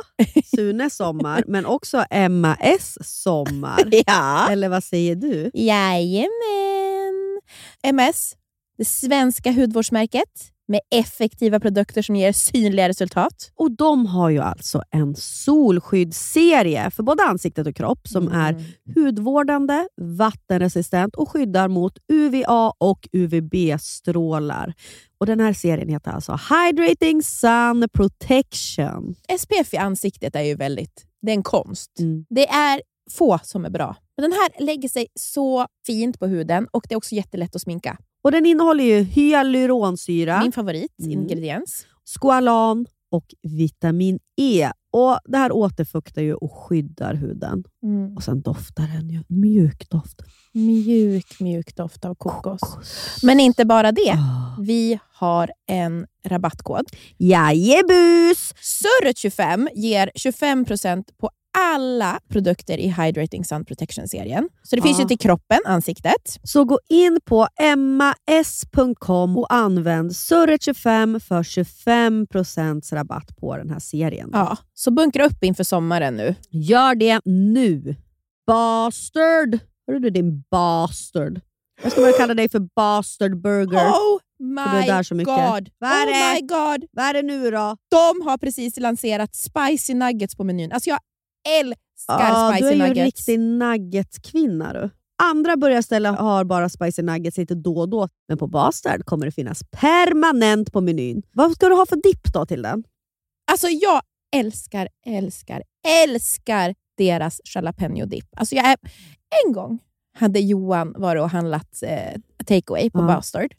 Sunes sommar, men också Emma S sommar. Ja. Eller vad säger du? Jajamän. MS, det svenska hudvårdsmärket med effektiva produkter som ger synliga resultat. Och de har ju alltså en solskyddsserie för både ansiktet och kropp som är hudvårdande, vattenresistent och skyddar mot UVA och UVB-strålar. Och den här serien heter alltså Hydrating Sun Protection. SPF i ansiktet är ju väldigt, det är en konst. Mm. Det är få som är bra. Men den här lägger sig så fint på huden och det är också jättelätt att sminka. Och den innehåller ju hyaluronsyra. Min favoritingrediens. Squalan och vitamin E. Och det här återfuktar ju och skyddar huden. Mm. Och sen doftar den ju mjuk doft. Mjuk doft av kokos. Men inte bara det. Vi har en rabattkod. Jajebus! Surret25 ger 25% på alla produkter i Hydrating Sun Protection-serien. Så det finns ju till kroppen, ansiktet. Så gå in på emmas.com och använd Surret25 för 25% rabatt på den här serien. Ja, så bunkra upp inför sommaren nu. Gör det nu. Bastard! Hör du din bastard? Jag ska bara kalla dig för Bastard Burger. Oh my god. Vad är det nu då? De har precis lanserat Spicy Nuggets på menyn. Alltså jag älskar spicy nuggets. Du är ju en riktig nuggetkvinna du. Andra börjarställen har bara spicy nuggets lite då och då. Men på Bastard kommer det finnas permanent på menyn. Vad ska du ha för dipp då till den? Alltså jag älskar deras jalapeno dipp. Alltså jag en gång hade Johan varit och handlat takeaway på Bastard.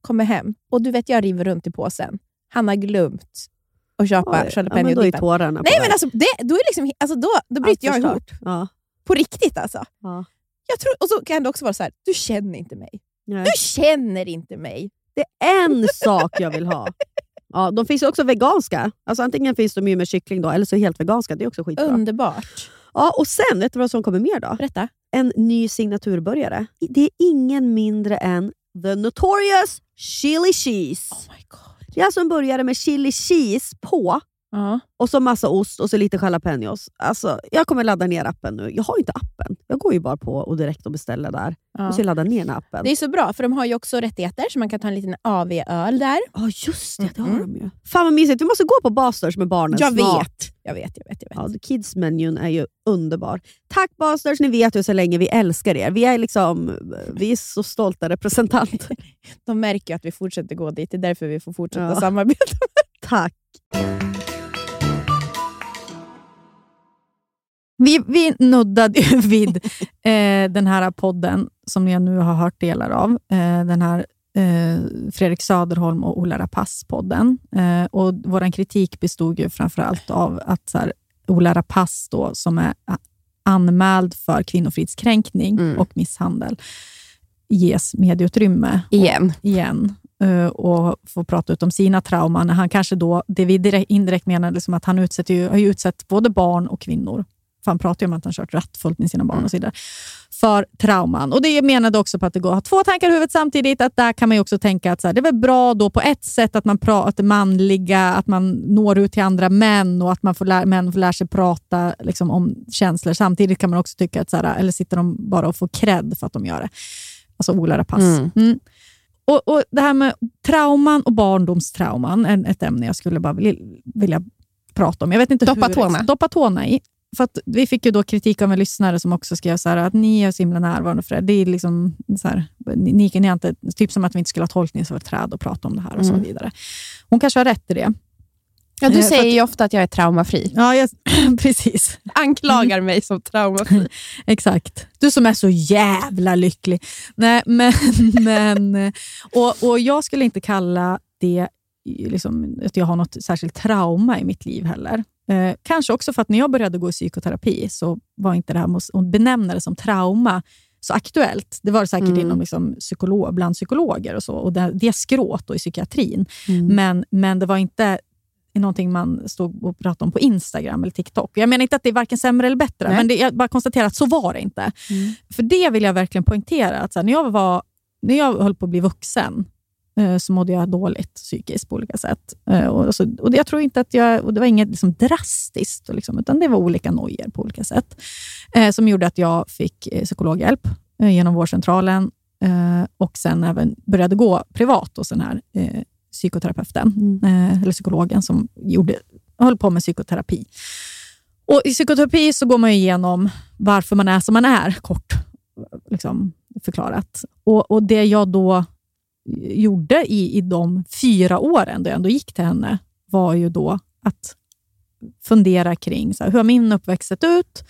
Kommer hem. Och du vet jag river runt i påsen. Han har glömt och köpa jalapeno dippen. Då är tårarna. Nej men alltså då är liksom alltså då bryter jag ihop. Ja. På riktigt alltså. Ja. Jag tror, och så kan det också vara så här, du känner inte mig. Nej. Du känner inte mig. Det är en sak jag vill ha. Ja, de finns ju också veganska. Alltså antingen finns de ju med kyckling då eller så helt veganska, det är också skitbra. Underbart. Ja, och sen vet du vad som kommer mer då? Berätta. En ny signaturbörjare. Det är ingen mindre än The Notorious Chili Cheese. Oh my god. Jag som började med chili cheese på och så massa ost och så lite jalapenos. Alltså, jag kommer ladda ner appen nu. Jag har ju inte appen. Jag går ju bara på och direkt och beställer där. Och så laddar ner appen. Det är så bra, för de har ju också rättigheter så man kan ta en liten AV-öl där. Ja, just det. Det har de ju. Fan vad mysigt. Vi måste gå på Bastards med barnen. Jag vet. Ja, kidsmenyn är ju underbar. Tack Bastards, ni vet ju så länge vi älskar er. Vi är så stolta representanter. De märker ju att vi fortsätter gå dit. Det är därför vi får fortsätta samarbeta med. Tack. Vi nuddade vid den här podden som jag nu har hört delar av. Den här Fredrik Söderholm och Ola Rapace-podden. Och vår kritik bestod ju framförallt av att så här, Ola Rapace då, som är anmäld för kvinnofridskränkning och misshandel ges medieutrymme. Igen. Och få prata ut om sina trauman. Han kanske då, det vi indirekt menade som att han har utsatt både barn och kvinnor. Han pratar ju om att han kört rattfullt med sina barn och så vidare. För trauman. Och det menade också på att det går att ha två tankar i huvudet samtidigt. Att där kan man ju också tänka att så här, det är väl bra då på ett sätt att man pratar manliga, att man når ut till andra män och att man får lära sig prata liksom, om känslor. Samtidigt kan man också tycka att så här, eller sitter de bara och får cred för att de gör det. Alltså Ola Rapace. Mm. Och det här med trauman och barndomstrauman är ett ämne jag skulle bara vilja prata om. Jag vet inte doppa tårna i. För att vi fick ju då kritik av en lyssnare som också skrev så här att ni är så himla närvarande för det är liksom så här, ni kan inte, typ som att vi inte skulle ha tolkningsföreträde och prata om det här och så vidare. Hon kanske har rätt i det. Ja, du säger ju ofta att jag är traumafri. Ja, precis. Anklagar mig som traumafri. Exakt. Du som är så jävla lycklig. Nej, men och jag skulle inte kalla det liksom, att jag har något särskilt trauma i mitt liv heller. Kanske också för att när jag började gå i psykoterapi så var inte det här med att benämna det som trauma så aktuellt. Det var det säkert inom liksom psykolog, bland psykologer och så. Och det är skråt då i psykiatrin. Men det var inte någonting man stod och pratade om på Instagram eller TikTok. Jag menar inte att det är varken sämre eller bättre. Nej. Men jag bara konstaterar att så var det inte. För det vill jag verkligen poängtera. Att så här, när jag höll på att bli vuxen så mådde jag dåligt psykiskt på olika sätt. Och jag tror inte att och det var inget liksom drastiskt liksom, utan det var olika nojor på olika sätt som gjorde att jag fick psykologhjälp genom vårdcentralen och sen även började gå privat hos den här psykoterapeuten eller psykologen som höll på med psykoterapi. Och i psykoterapi så går man igenom varför man är som man är, kort liksom förklarat. Och det jag då gjorde i de 4 åren då jag ändå gick till henne var ju då att fundera kring så här, hur har min uppväxt sett ut,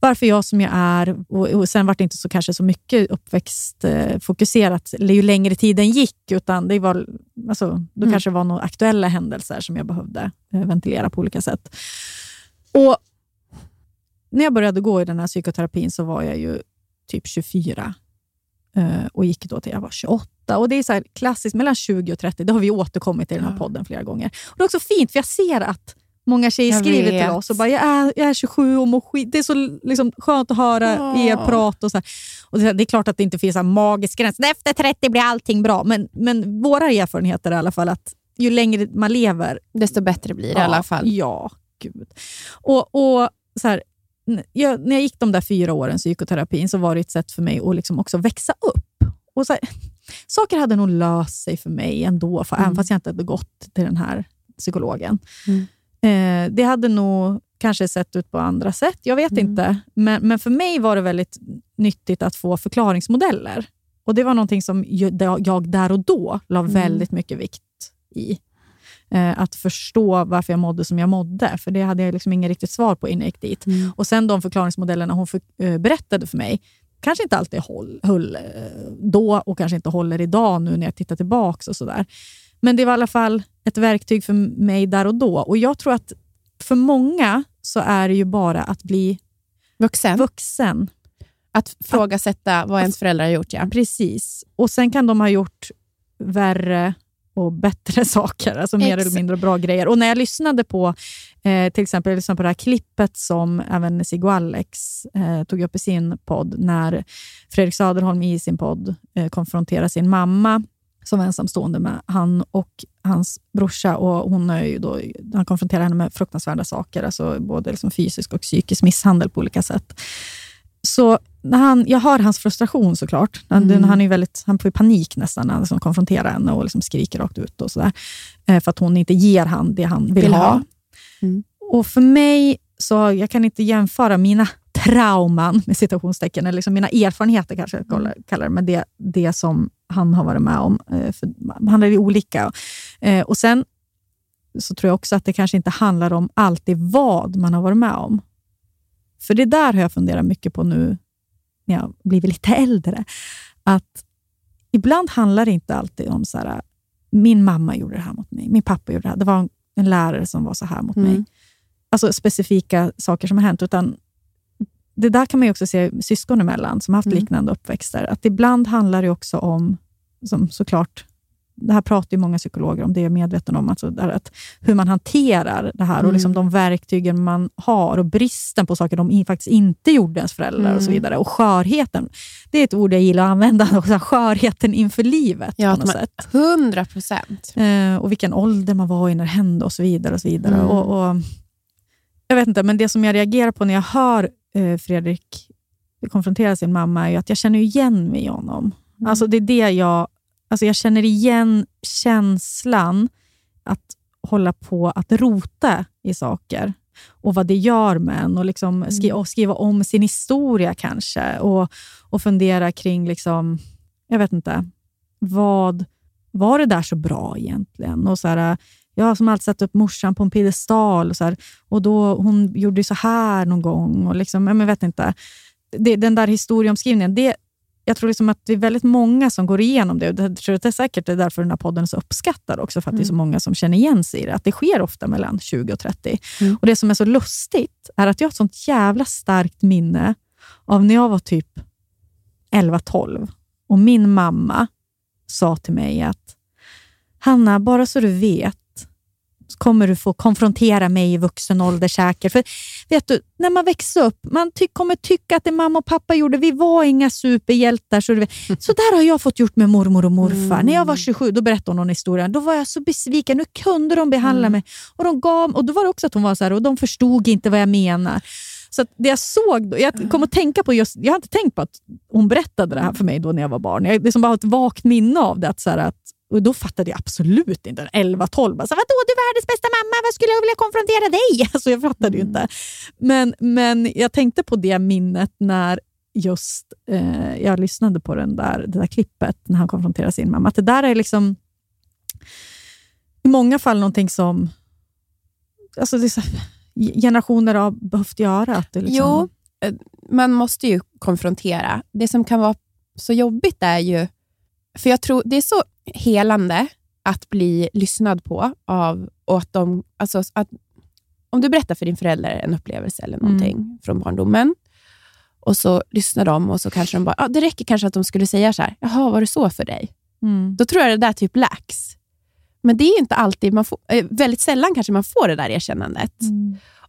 varför jag som jag är, och sen var det inte så kanske så mycket uppväxt fokuserat ju längre tiden gick, utan det var alltså, då kanske var några aktuella händelser som jag behövde ventilera på olika sätt. Och när jag började gå i den här psykoterapin så var jag ju typ 24 och gick då till jag var 28. Och det är så här klassiskt mellan 20 och 30. Det har vi återkommit i den här podden flera gånger. Och det är också fint för jag ser att många tjejer skriver till oss och bara jag är 27 och mår skit. Det är så liksom skönt att höra er prata och så här. Och det är klart att det inte finns en magisk gräns. Efter 30 blir allting bra. Men våra erfarenheter i alla fall att ju längre man lever desto bättre blir det i alla fall. Ja, gud. Och så här, när jag gick de där 4 åren psykoterapin så var det ett sätt för mig att liksom också växa upp. Och så här, saker hade nog löst sig för mig ändå, för även fast jag inte hade gått till den här psykologen. Det hade nog kanske sett ut på andra sätt, jag vet inte. Men för mig var det väldigt nyttigt att få förklaringsmodeller. Och det var någonting som jag där och då la väldigt mycket vikt i. Att förstå varför jag mådde som jag mådde. För det hade jag liksom ingen riktigt svar på innan jag gick dit. Och sen de förklaringsmodellerna hon berättade för mig kanske inte alltid höll då och kanske inte håller idag nu när jag tittar tillbaka och sådär. Men det var i alla fall ett verktyg för mig där och då. Och jag tror att för många så är det ju bara att bli vuxen. Att frågasätta vad ens föräldrar har gjort, ja. Precis. Och sen kan de ha gjort värre och bättre saker, alltså mer eller mindre bra grejer. Och när jag lyssnade på till exempel jag lyssnade på det här klippet som även Siggo Alex tog upp i sin podd, när Fredrik Söderholm i sin podd konfronterar sin mamma som var ensamstående med han och hans brorsa, och hon är ju då, han konfronterar henne med fruktansvärda saker, alltså både liksom fysisk och psykisk misshandel på olika sätt. Så när jag hör hans frustration såklart. Han får ju panik nästan när han liksom konfronterar henne och liksom skriker rakt ut och sådär. För att hon inte ger han det han vill ha. Och för mig så, jag kan inte jämföra mina trauman med citationstecken, eller liksom mina erfarenheter kanske jag kallar det, med det som han har varit med om. För han är ju olika. Och sen så tror jag också att det kanske inte handlar om alltid vad man har varit med om. För det där har jag funderat mycket på nu när jag blivit lite äldre. Att ibland handlar det inte alltid om så här, min mamma gjorde det här mot mig, min pappa gjorde det här. Det var en lärare som var så här mot mig. Alltså specifika saker som har hänt. Utan det där kan man ju också se syskon emellan som har haft liknande uppväxter. Att ibland handlar det också om, som såklart, det här pratar ju många psykologer om, det är jag medveten om, alltså där, att hur man hanterar det här och liksom de verktygen man har och bristen på saker de faktiskt inte gjorde ens föräldrar och så vidare, och skörheten, det är ett ord jag gillar att använda också, skörheten inför livet, ja, på något sätt. 100%. Och vilken ålder man var i när det hände och så vidare och så vidare. Och jag vet inte, men det som jag reagerar på när jag hör Fredrik konfrontera sin mamma är ju att jag känner igen mig i honom. Alltså det är det jag känner igen känslan att hålla på att rota i saker och vad det gör med en, och liksom skriva om sin historia kanske, och fundera kring liksom, jag vet inte, vad var det där så bra egentligen, och så här, jag som alltid satt upp morsan på en piedestal och så här, och då hon gjorde så här någon gång och liksom, jag vet inte, den där historieomskrivningen, det jag tror liksom att det är väldigt många som går igenom det. Jag tror att det är säkert det är därför den här podden så uppskattar också. För att det är så många som känner igen sig i det. Att det sker ofta mellan 20 och 30. Mm. Och det som är så lustigt är att jag har ett sånt jävla starkt minne av när jag var typ 11-12. Och min mamma sa till mig att Hanna, bara så du vet kommer du få konfrontera mig i vuxen ålder säkert. För vet du, när man växer upp, man kommer tycka att det mamma och pappa gjorde, vi var inga superhjältar. Så där har jag fått gjort med mormor och morfar. När jag var 27, då berättade hon någon historia. Då var jag så besviken, nu kunde de behandla mig. Och de gav, och då var det också att hon var så här, och de förstod inte vad jag menar. Så att det jag såg då, jag kom att tänka på just, jag har inte tänkt på att hon berättade det här för mig då när jag var barn. Jag liksom bara har ett vagt minne av det, att så här att, och då fattade jag absolut inte, 11-12. Så vadå, du var världens bästa mamma, vad skulle jag vilja konfrontera dig? Alltså jag fattade ju inte. Men jag tänkte på det minnet när just jag lyssnade på det där klippet när han konfronterar sin mamma. Att det där är liksom i många fall någonting som alltså det är så, generationer har behövt göra. Att liksom... Jo, man måste ju konfrontera. Det som kan vara så jobbigt är ju, för jag tror det är så helande att bli lyssnad på av, och att de, alltså att om du berättar för din förälder en upplevelse eller någonting från barndomen och så lyssnar de och så kanske de bara, det räcker kanske att de skulle säga så här, jaha, var det så för dig? Då tror jag det där typ läks. Men det är inte alltid man får, väldigt sällan kanske man får det där erkännandet.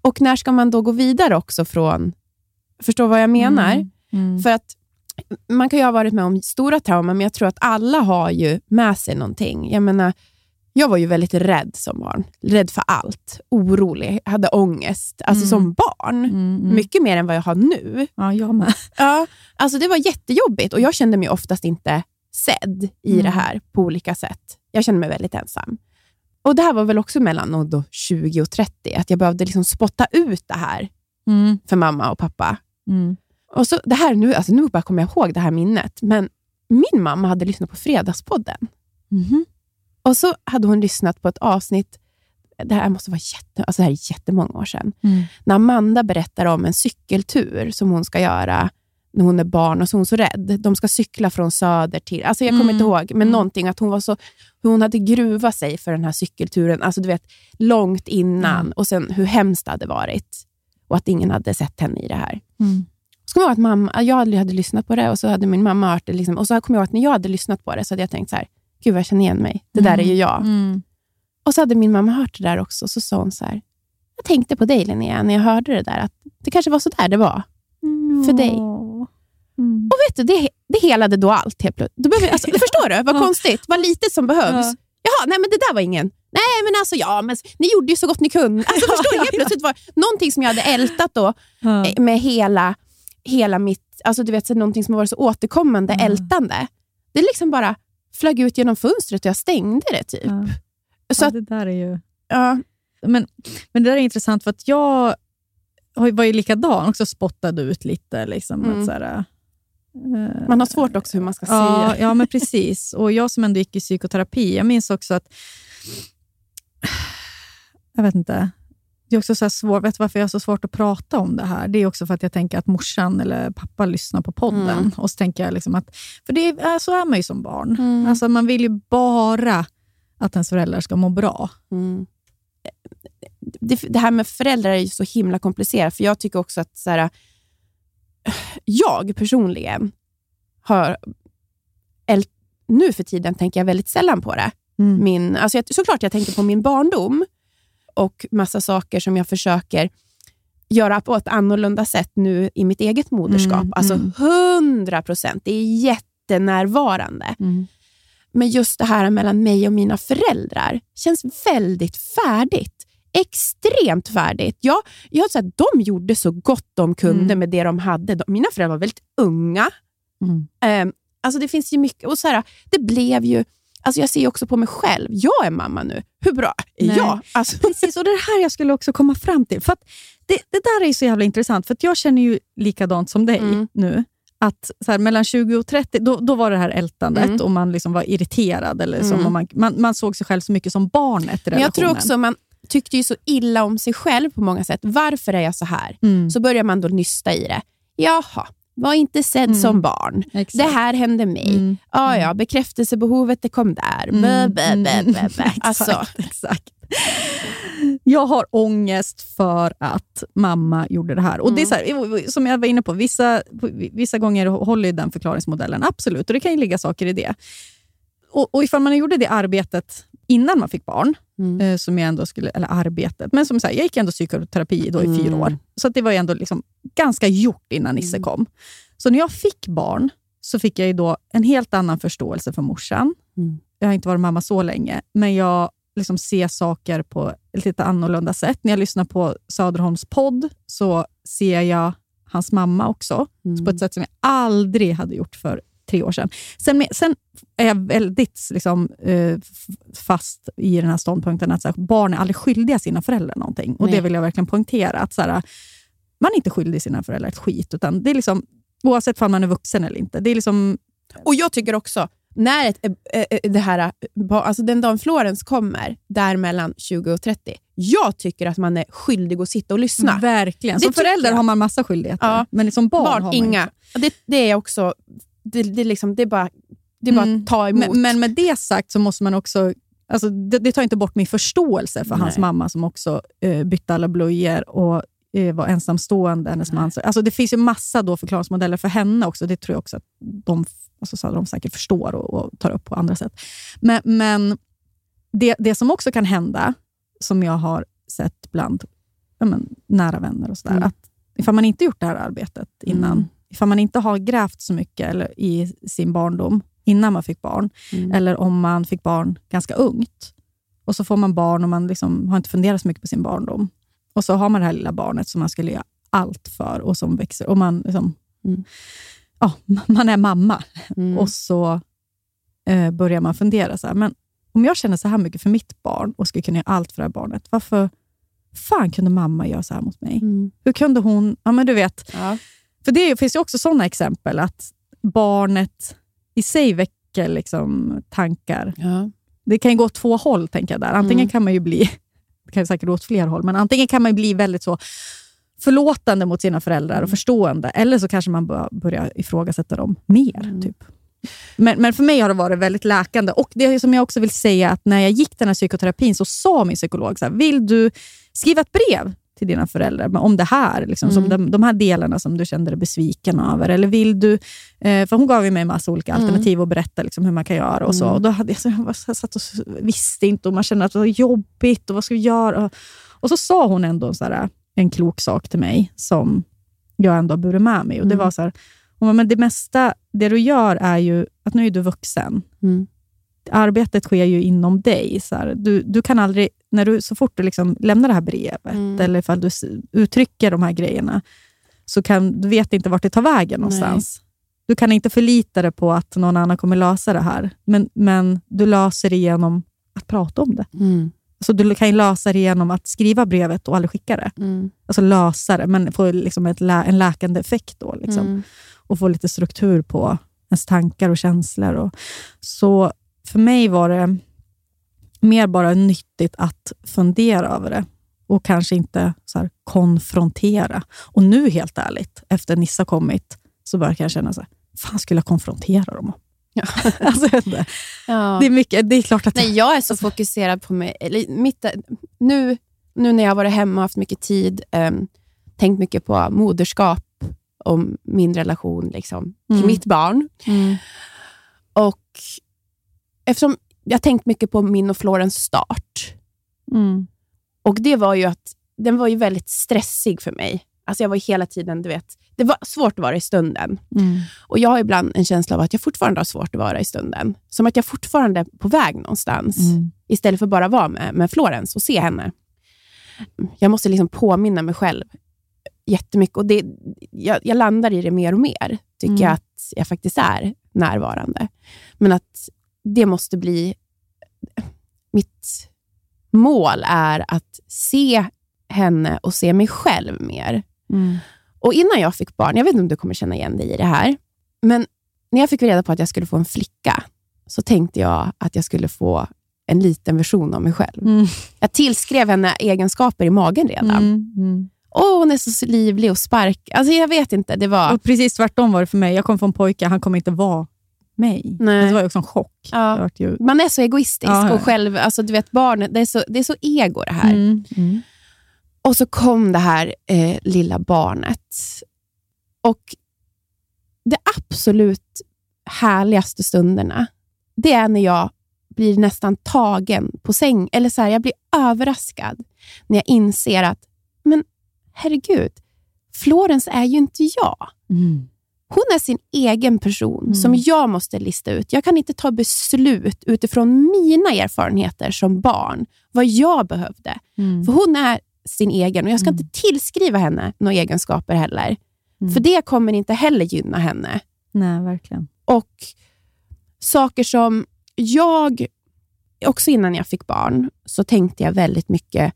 Och när ska man då gå vidare också från, förstå vad jag menar? För att man kan ju ha varit med om stora trauman, men jag tror att alla har ju med sig någonting. Jag menar, jag var ju väldigt rädd som barn. Rädd för allt. Orolig. Hade ångest. Alltså som barn. Mycket mer än vad jag har nu. Ja, jag med. Ja, alltså det var jättejobbigt. Och jag kände mig oftast inte sedd i det här på olika sätt. Jag kände mig väldigt ensam. Och det här var väl också mellan då 20 och 30. Att jag behövde liksom spotta ut det här för mamma och pappa. Och så det här nu, alltså nu bara kommer jag ihåg det här minnet. Men min mamma hade lyssnat på Fredagspodden. Och så hade hon lyssnat på ett avsnitt. Det här måste vara alltså det här är jättemånga år sedan. När Amanda berättar om en cykeltur som hon ska göra när hon är barn och så är hon så rädd. De ska cykla från söder till, alltså jag kommer inte ihåg, men någonting att hon var så, hon hade gruvat sig för den här cykelturen. Alltså du vet, långt innan. Och sen hur hemskt det hade varit. Och att ingen hade sett henne i det här. Så kom jag att mamma, jag hade lyssnat på det och så hade min mamma hört det liksom, och så kom jag att när jag hade lyssnat på det så hade jag tänkt så här, gud vad jag känner igen mig, det där är ju jag. Och så hade min mamma hört det där också, så sa hon så här, jag tänkte på dig Linnea när jag hörde det där, att det kanske var så där det var för dig. Och vet du, det helade då allt helt plötsligt. Då behöver, alltså, förstår du, vad konstigt, vad lite som behövs. Jaha, nej men det där var ingen. Nej men alltså ja, men ni gjorde ju så gott ni kunde. Alltså förstår du, helt plötsligt var någonting som jag hade ältat då med hela mitt, alltså du vet, så någonting som har varit så återkommande, ältande. Det liksom bara flög ut genom fönstret och jag stängde det typ. Så det där är ju... Ja. Men det där är intressant för att jag var ju likadan också, spottade ut lite liksom. Att så här, man har svårt också hur man ska säga. Ja, men precis. Och jag som ändå gick i psykoterapi, jag minns också att jag vet inte. Det är också så här svårt, vet varför jag har så svårt att prata om det här? Det är också för att jag tänker att morsan eller pappa lyssnar på podden. Och så tänker jag liksom att, för det är, så är man ju som barn. Alltså man vill ju bara att ens föräldrar ska må bra. Det här med föräldrar är ju så himla komplicerat. För jag tycker också att så här, jag personligen har, nu för tiden tänker jag väldigt sällan på det. Alltså såklart jag tänker på min barndom. Och massa saker som jag försöker göra på ett annorlunda sätt nu i mitt eget moderskap. Alltså 100%. Det är jättenärvarande. Men just det här mellan mig och mina föräldrar känns väldigt färdigt. Extremt färdigt. Jag sa att de gjorde så gott de kunde med det de hade. Mina föräldrar var väldigt unga. Alltså det finns ju mycket. Och så här, det blev ju... Alltså jag ser också på mig själv. Jag är mamma nu. Hur bra är jag? Alltså. Precis, och det här jag skulle också komma fram till. För att det där är ju så jävla intressant. För att jag känner ju likadant som dig nu. Att så här, mellan 20 och 30, då var det här ältandet. Och man liksom var irriterad. Eller som man såg sig själv så mycket som barnet i relationen. Men jag tror också man tyckte ju så illa om sig själv på många sätt. Varför är jag så här? Så börjar man då nysta i det. Jaha, Var inte sedd som barn. Exakt. Det här hände mig. Ja, bekräftelsebehovet, det kom där. Exakt. Jag har ångest för att mamma gjorde det här. Och det är så här, som jag var inne på, vissa gånger håller den förklaringsmodellen. Absolut, och det kan ju ligga saker i det. Och ifall man gjorde det arbetet innan man fick barn, som jag ändå skulle, eller arbetet, men som så här, jag gick ändå psykoterapi då i 4 år. Så att det var ju ändå liksom ganska gjort innan Nisse kom. Så när jag fick barn så fick jag ju då en helt annan förståelse för morsan. Jag har inte varit mamma så länge, men jag liksom ser saker på ett lite annorlunda sätt. När jag lyssnar på Söderholms podd så ser jag hans mamma också. Så på ett sätt som jag aldrig hade gjort för 3 år sedan. Sen är jag väldigt liksom, fast i den här ståndpunkten att så här, barn är aldrig skyldiga sina föräldrar någonting. Och det vill jag verkligen poängtera. Att så här, man är inte skyldig sina föräldrar ett skit. Utan det är liksom, oavsett om man är vuxen eller inte. Det är liksom... Och jag tycker också, när det här, alltså den dagen Florens kommer där mellan 20 och 30, jag tycker att man är skyldig att sitta och lyssna. Verkligen. Som förälder har man massa skyldigheter. Ja. Men som barn har man inga. Det är också... Det är bara att ta emot. Men med det sagt så måste man också... Alltså det tar inte bort min förståelse för hans mamma som också bytte alla blöjor och var ensamstående. Hennes man. Alltså det finns ju massa då förklaringsmodeller för henne också. Det tror jag också att de, alltså, så de säkert förstår och tar upp på andra sätt. Men det som också kan hända, som jag har sett bland nära vänner och sådär, att ifall man inte gjort det här arbetet innan... Ifall man inte har grävt så mycket eller, i sin barndom innan man fick barn. Eller om man fick barn ganska ungt. Och så får man barn och man liksom har inte funderat så mycket på sin barndom. Och så har man det här lilla barnet som man skulle göra allt för och som växer. Och man liksom, man är mamma. Och så börjar man fundera så här. Men om jag känner så här mycket för mitt barn och skulle kunna göra allt för det här barnet. Varför fan kunde mamma göra så här mot mig? Hur kunde hon? Ja men du vet... Ja. För det finns ju också sådana exempel att barnet i sig väcker liksom tankar. Ja. Det kan ju gå 2 håll, tänker jag där. Antingen kan man ju bli, det kan ju säkert gå åt fler håll, men antingen kan man ju bli väldigt så förlåtande mot sina föräldrar och förstående. Eller så kanske man börjar ifrågasätta dem mer, typ. Men för mig har det varit väldigt läkande. Och det som jag också vill säga att när jag gick den här psykoterapin så sa min psykolog så här, vill du skriva ett brev till dina föräldrar, men om det här liksom, som de här delarna som du kände dig besviken över, eller vill du för hon gav ju mig en massa olika alternativ och berätta liksom, hur man kan göra och så, och då hade jag satt och visste inte och man kände att det var jobbigt och vad ska vi göra, och så sa hon ändå så här, en klok sak till mig som jag ändå burit med mig, och det var så här, men det mesta det du gör är ju att nu är du vuxen, arbetet sker ju inom dig så här. Du kan aldrig, när du, så fort du liksom lämnar det här brevet eller ifall du uttrycker de här grejerna så du vet inte vart det tar vägen någonstans. Nej. Du kan inte förlita dig på att någon annan kommer lösa det här, men du löser det genom att prata om det. Så du kan ju lösa det genom att skriva brevet och aldrig skicka det. Alltså lösa det, men få liksom en läkande effekt då liksom. Och få lite struktur på ens tankar och känslor och så. För mig var det mer bara nyttigt att fundera över det. Och kanske inte så här konfrontera. Och nu helt ärligt, efter Nissa kommit så börjar jag känna så här, fan skulle jag konfrontera dem? Ja. Alltså, det är mycket, det är klart att... Nej, jag är så fokuserad på mig. Nu när jag har varit hemma och haft mycket tid, tänkt mycket på moderskap och min relation liksom, till mitt barn. Och eftersom jag tänkt mycket på min och Florens start. Och det var ju att den var ju väldigt stressig för mig. Alltså jag var ju hela tiden, du vet, det var svårt att vara i stunden. Och jag har ibland en känsla av att jag fortfarande har svårt att vara i stunden. Som att jag fortfarande är på väg någonstans. Istället för bara vara med Florens och se henne. Jag måste liksom påminna mig själv jättemycket. Och jag landar i det mer och mer. Tycker jag att jag faktiskt är närvarande. Men att det måste bli, mitt mål är att se henne och se mig själv mer. Och innan jag fick barn, jag vet inte om du kommer känna igen dig i det här, men när jag fick reda på att jag skulle få en flicka så tänkte jag att jag skulle få en liten version av mig själv. Jag tillskrev henne egenskaper i magen redan. hon är så livlig och spark. Alltså jag vet inte, det var... Och precis tvärtom var det för mig. Jag kom från pojke, han kommer inte vara mig. Nej. Det var ju också en chock. Ja. Var ju... Man är så egoistisk och själv, alltså du vet barnet, det är så ego det här. Mm. Mm. Och så kom det här lilla barnet. Och det absolut härligaste stunderna, det är när jag blir nästan tagen på säng. Eller så här, jag blir överraskad när jag inser att, men herregud, Florence är ju inte jag. Mm. Hon är sin egen person som jag måste lista ut. Jag kan inte ta beslut utifrån mina erfarenheter som barn. Vad jag behövde. Mm. För hon är sin egen. Och jag ska inte tillskriva henne några egenskaper heller. Mm. För det kommer inte heller gynna henne. Nej, verkligen. Och saker som jag... Också innan jag fick barn så tänkte jag väldigt mycket...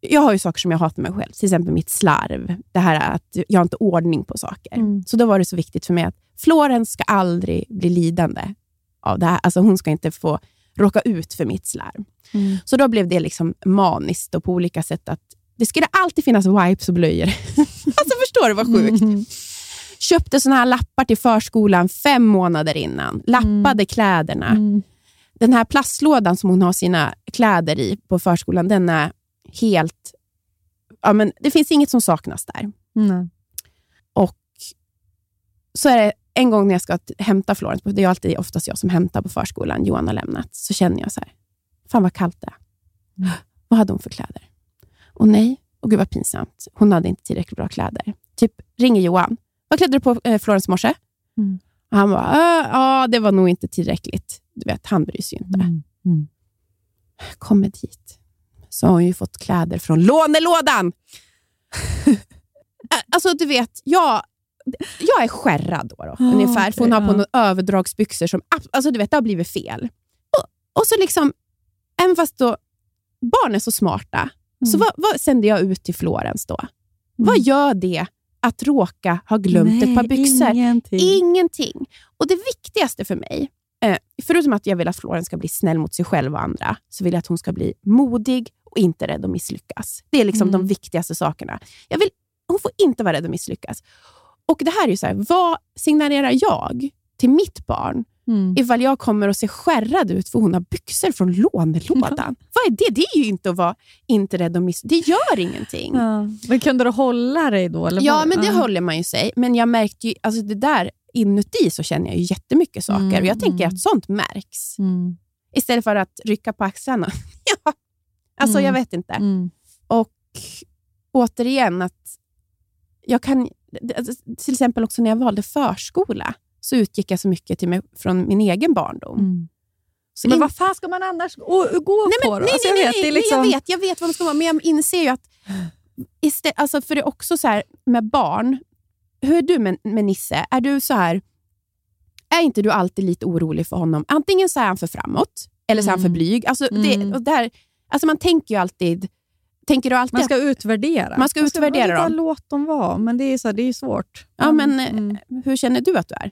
Jag har ju saker som jag hatar mig själv. Till exempel mitt slarv. Det här att jag har inte ordning på saker. Mm. Så då var det så viktigt för mig att Florence ska aldrig bli lidande av det här. Alltså hon ska inte få råka ut för mitt slarv. Mm. Så då blev det liksom maniskt och på olika sätt att det skulle alltid finnas wipes och blöjor. Alltså förstår du vad sjukt. Mm. Köpte såna här lappar till förskolan 5 månader innan. Lappade kläderna. Mm. Den här plastlådan som hon har sina kläder i på förskolan, den är helt... Ja, men det finns inget som saknas där. Mm. Och så är det en gång när jag ska hämta Florence, det är alltid oftast jag som hämtar på förskolan, Johan har lämnat, så känner jag så här, fan vad kallt det är. Mm. Vad hade hon för kläder? Och nej, och gud vad pinsamt. Hon hade inte tillräckligt bra kläder. Typ, ringer Johan. Vad klädde du på Florence morse? Mm. Och han bara, ja det var nog inte tillräckligt. Du vet, han bryr sig ju inte. Mm. Mm. Kommer dit. Så har hon ju fått kläder från lånelådan. Alltså du vet, jag är skärrad då ungefär. För hon har på några överdragsbyxor som, alltså du vet, det har blivit fel. Och så liksom, även fast då barn är så smarta, så vad sände jag ut till Florence då? Vad gör det att råka ha glömt ett par byxor? Ingenting. Och det viktigaste för mig, förutom att jag vill att Florence ska bli snäll mot sig själv och andra, så vill jag att hon ska bli modig och inte rädd att misslyckas. Det är liksom de viktigaste sakerna. Hon får inte vara rädd att misslyckas. Och det här är ju så här, vad signalerar jag till mitt barn ifall jag kommer och ser skärrad ut för hon har byxor från lånelådan? Vad är det? Det är ju inte att vara inte rädd att misslyckas. Det gör ingenting. Ja. Men kunde du hålla dig då? Eller ja, men det håller man ju sig. Men jag märkte ju, alltså det där... Inuti så känner jag ju jättemycket saker. Och jag tänker att sånt märks. Istället för att rycka på axlarna. Ja. Alltså jag vet inte. Och återigen att jag kan... Till exempel också när jag valde förskola så utgick jag så mycket till mig från min egen barndom. Så men vad fan ska man annars gå nej, men, på då? Jag vet vad man ska vara. Men jag inser ju att... Alltså för det är också så här med barn... Hur är du med Nisse? Är du så här, är inte du alltid lite orolig för honom? Antingen så är han för framåt eller så är han för blyg. Alltså det här, alltså man tänker ju alltid, man ska utvärdera. Man ska utvärdera dem. Bara låt dem vara, men det är så här, det är svårt. Ja, men hur känner du att du är?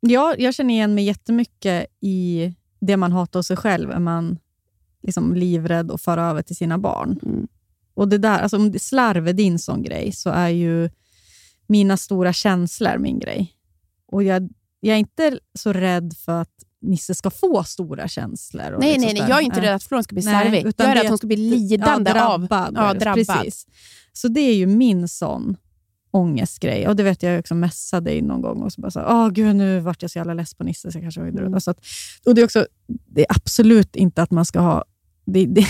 Ja, jag känner igen mig jättemycket i det man hatar sig själv, är man liksom livrädd och för över till sina barn. Och det där, alltså om det slarv är din sån grej, så är ju mina stora känslor min grej. Och jag är inte så rädd för att Nisse ska få stora känslor. Och nej. Jag är inte rädd att Florence ska bli slarvig. Utan jag är rädd att hon ska bli lidande drabbad. Precis. Så det är ju min sån ångestgrej. Och det vet jag också, mässade in någon gång. Och så bara så, gud nu vart jag så jävla less på Nisse. Så jag kanske så att, och det är också, det är absolut inte att man ska ha... Det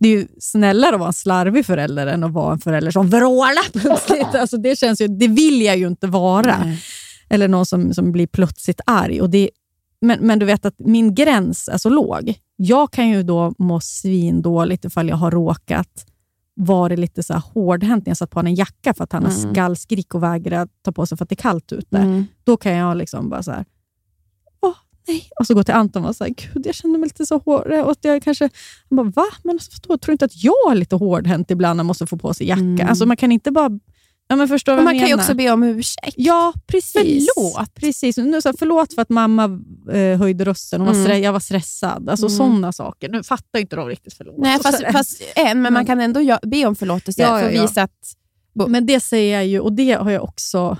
är ju snällare att vara en slarvig förälder än att vara en förälder som vrålar plötsligt. Alltså det känns ju, det vill jag ju inte vara. Nej. Eller någon som blir plötsligt arg. Och det, men du vet att min gräns är så låg. Jag kan ju då må svindåligt ifall jag har råkat vara lite så här hårdhänt när jag satt på en jacka för att han har skallskrik och vägrar ta på sig för att det är kallt ute. Då kan jag liksom bara så här... Och så går till Anton och säger, gud jag känner mig lite så hård. Och jag kanske, han bara, va? Men jag tror inte att jag är lite hårdhänt ibland när man måste få på sig jacka. Alltså man kan inte bara Ja, men förstår vad man menar. Kan ju också be om ursäkt. Ja, precis. Förlåt. Precis. Nu sa förlåt för att mamma höjde rösten och jag var stressad. Alltså sådana saker. Nu fattar inte de riktigt förlåt. Nej, fast men man kan ändå be om förlåtelse för att visa att... Men det säger jag ju, och det har jag också...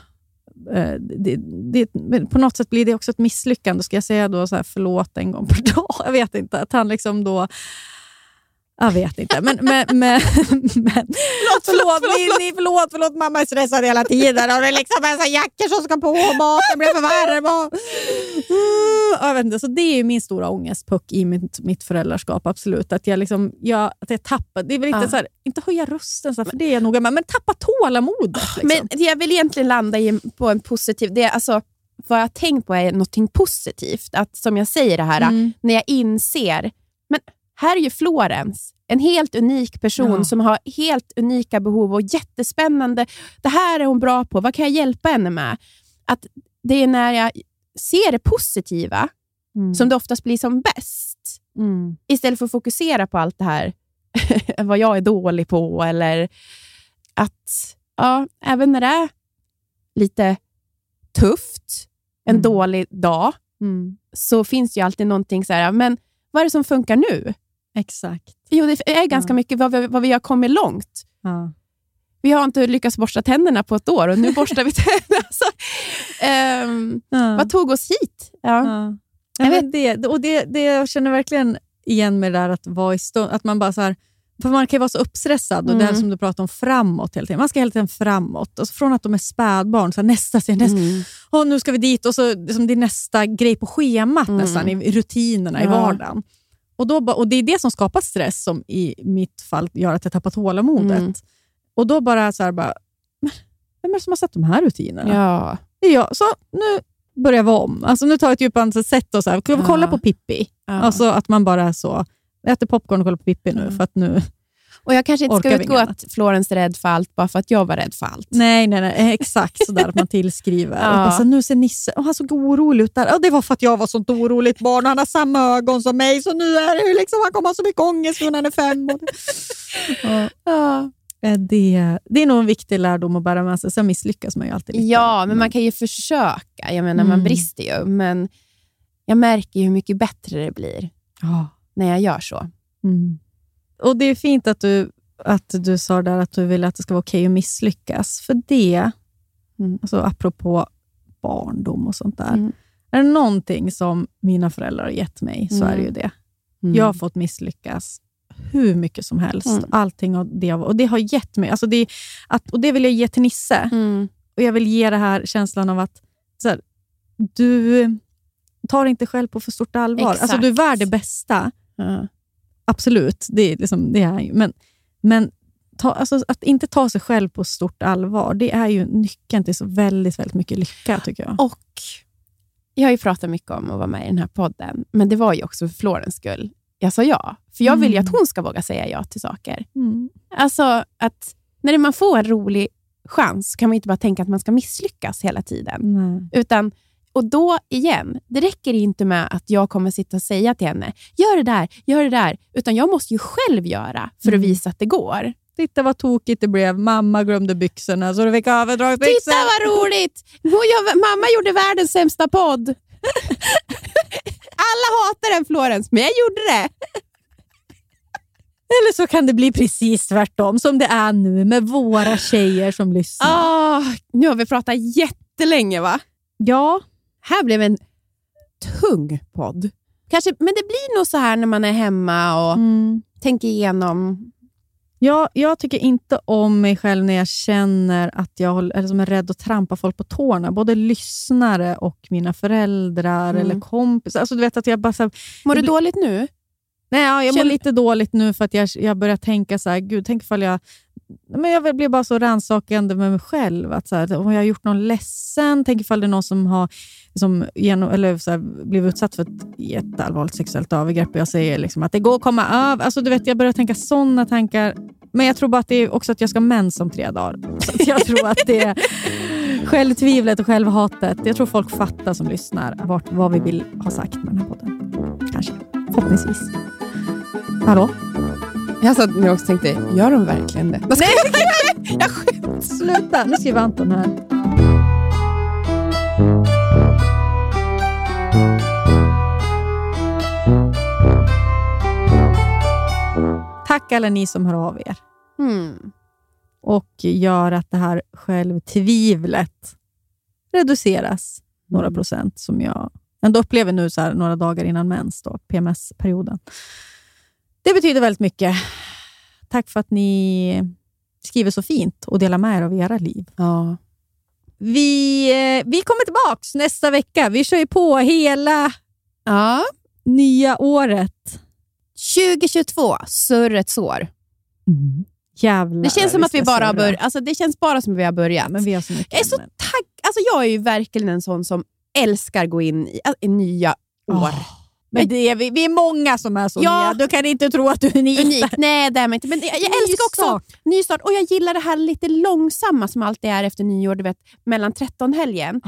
på något sätt blir det också ett misslyckande. Ska jag säga då så här, förlåt en gång per dag? Jag vet inte. Att han liksom då... Jag vet inte, men förlåt, mamma är stressad hela tiden och det är liksom en sån jackor som ska på och maten blir för varm och... Jag vet inte, så det är ju min stora ångestpuck i mitt föräldraskap, absolut, att jag liksom, att jag tappar, det är väl inte så här, inte höja rösten så här, för det är jag noga med, men tappa tålamodet liksom. Men jag vill egentligen landa på en positiv, det är alltså vad jag tänkt på är någonting positivt, att som jag säger det här, när jag inser, men här är ju Florence, en helt unik person som har helt unika behov och jättespännande. Det här är hon bra på. Vad kan jag hjälpa henne med? Att det är när jag ser det positiva som det oftast blir som bäst. Mm. Istället för att fokusera på allt det här. Vad jag är dålig på. Eller att även när det är lite tufft. En dålig dag. Så finns ju alltid någonting så här. Men vad är det som funkar nu? Exakt. Jo, det är ganska mycket vad vi har kommit långt. Ja. Vi har inte lyckats borsta tänderna på ett år och nu borstar vi tänderna. Alltså, vad tog oss hit? Ja. Ja. Jag vet. Det jag känner verkligen igen med det där att vara i stund, att man bara så här, för man kan ju vara så uppstressad och det här som du pratar om framåt hela tiden. Man ska hela tiden framåt. Alltså från att de är spädbarn så här, nästa. Nu ska vi dit och så liksom, det är nästa grej på schemat nästan i rutinerna i vardagen. Och det är det som skapar stress som i mitt fall gör att jag tappar tålamodet. Och då bara så här men vem är det som har satt de här rutinerna? Ja. Det är jag. Så nu börjar jag vara om. Alltså nu tar jag ett djupt andetag och så här, kolla på Pippi. Ja. Alltså att man bara så äter popcorn och kollar på Pippi nu för att nu. Och jag kanske inte ska utgå att Florence är rädd för allt bara för att jag var rädd för allt. Nej, exakt så där att man tillskriver. Ja. Bara, så, nu ser Nisse, han såg orolig ut där. Det var för att jag var sånt oroligt barn och han har samma ögon som mig. Så nu är det ju liksom, han kommer ha så mycket ångest när han är 5. Det är nog en viktig lärdom att bära med sig. Sen misslyckas man ju alltid lite. Ja, men man kan ju försöka. Jag menar, man brister ju. Men jag märker ju hur mycket bättre det blir när jag gör så. Mm. Och det är fint att du sa där att du vill att det ska vara okej att misslyckas. För det, alltså apropå barndom och sånt där. Är det någonting som mina föräldrar har gett mig så är det ju det. Jag har fått misslyckas hur mycket som helst. Allting av det. Och det har gett mig. Alltså och det vill jag ge till Nisse. Och jag vill ge det här känslan av att så här, du tar inte själv på för stort allvar. Exakt. Alltså du är värd det bästa. Absolut, det är liksom det är, men alltså, att inte ta sig själv på stort allvar, det är ju nyckeln till så väldigt väldigt mycket lycka tycker jag. Och jag har ju pratat mycket om att vara med i den här podden, men det var ju också för Florens skull. Jag sa ja, för jag vill ju att hon ska våga säga ja till saker. Alltså att när man får en rolig chans kan man inte bara tänka att man ska misslyckas hela tiden. Utan och då igen, det räcker inte med att jag kommer sitta och säga till henne gör det där, utan jag måste ju själv göra för att visa att det går. Titta vad tokigt det blev, mamma glömde byxorna så du fick överdrag byxor. Titta vad roligt, mamma gjorde världens sämsta podd. Alla hatar den Florence, men jag gjorde det. Eller så kan det bli precis tvärtom som det är nu med våra tjejer som lyssnar. Nu har vi pratat jättelänge va? Ja. Här blev en tung podd. Kanske, men det blir nog så här när man är hemma och tänker igenom. Ja, jag tycker inte om mig själv när jag känner att jag är rädd att trampa folk på tårna. Både lyssnare och mina föräldrar eller kompisar. Alltså, du vet att jag bara, så här, mår du dåligt nu? Nej, jag mår lite dåligt nu för att jag börjar tänka så här, gud, tänk ifall jag... Men jag blir bara så rannsakande med mig själv att så här, om jag har gjort någon ledsen, tänk ifall det är någon som har blivit utsatt för ett jätteallvarligt sexuellt övergrepp och jag säger liksom att det går att komma över, alltså du vet, jag börjar tänka sådana tankar, men jag tror bara att det är också att jag ska mens om 3 dagar, så att jag tror att det är självtvivlet och självhatet, jag tror folk fattar som lyssnar vad vi vill ha sagt med den här podden, kanske, förhoppningsvis. Hallå? Jag satt nu också tänkte, gör de verkligen det? Nej, jag skämt. Sluta, nu skriver Anton här. Tack alla ni som hör av er. Och gör att det här självtvivlet reduceras några procent, som jag ändå upplever nu så här några dagar innan mens då, PMS-perioden. Det betyder väldigt mycket. Tack för att ni skriver så fint och delar med er av era liv. Ja. Vi kommer tillbaks nästa vecka. Vi kör ju på hela nya året. 2022, surrets år. Mm. Jävlar, det känns som att vi bara börjat. Alltså det känns bara som att vi har börjat. Men vi har så mycket. Jag är så alltså jag är ju verkligen en sån som älskar gå in i nya år. Men det är vi är många som är så nya. Du kan inte tro att du är unik. Nej, det är man inte. Men jag älskar också nystart. Och jag gillar det här lite långsamma som alltid är efter nyår, du vet, mellan 13-helgen.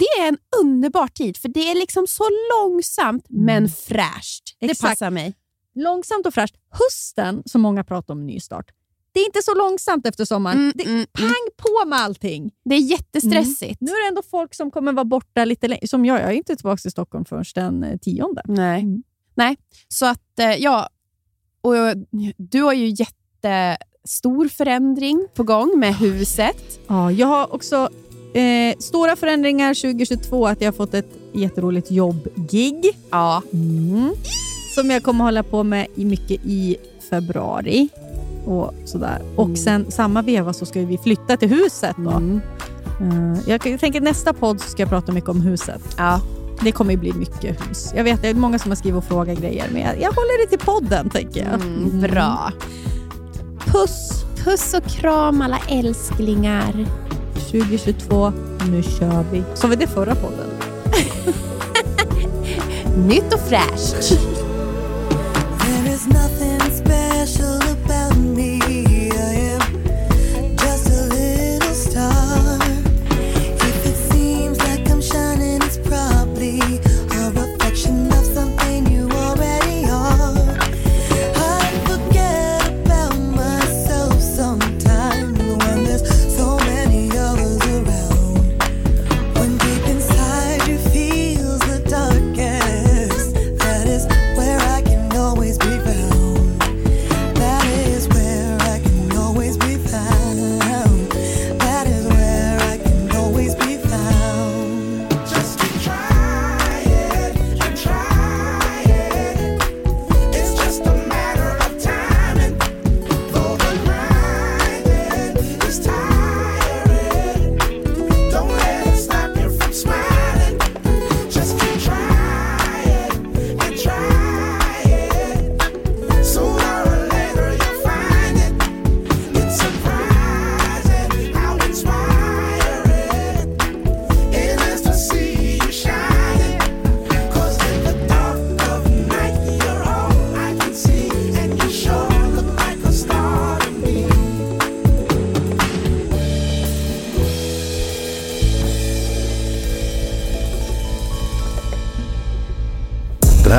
Det är en underbar tid. För det är liksom så långsamt men fräscht. Exakt. Det passar mig. Långsamt och fräscht. Hösten, som många pratar om nystart. Det är inte så långsamt efter sommaren. Pang på med allting. Det är jättestressigt. Nu är det ändå folk som kommer vara borta lite längre. Som jag är inte tillbaka till Stockholm förrän den 10:e. Nej. Nej. Så att, ja. Och du har ju jättestor förändring på gång med huset. Ja, jag har också stora förändringar 2022. Att jag har fått ett jätteroligt jobbgig. Ja. Som jag kommer hålla på med mycket i februari. Och sådär. Och sen samma veva så ska vi flytta till huset då. Jag tänker nästa podd så ska jag prata mycket om huset. Ja. Det kommer ju bli mycket hus. Jag vet, det är många som har skrivit och frågat grejer. Men jag håller det till podden, tänker jag. Bra. Puss och kram alla älsklingar. 2022, nu kör vi. Så var det förra podden. Nytt och fräscht. There is nothing special about me. I am just a little star. If it seems like I'm shining, it's probably a reflection of something you already are. I forget about myself sometimes when there's so many others around. When deep inside you feels the darkest, that is where I can always be found. Den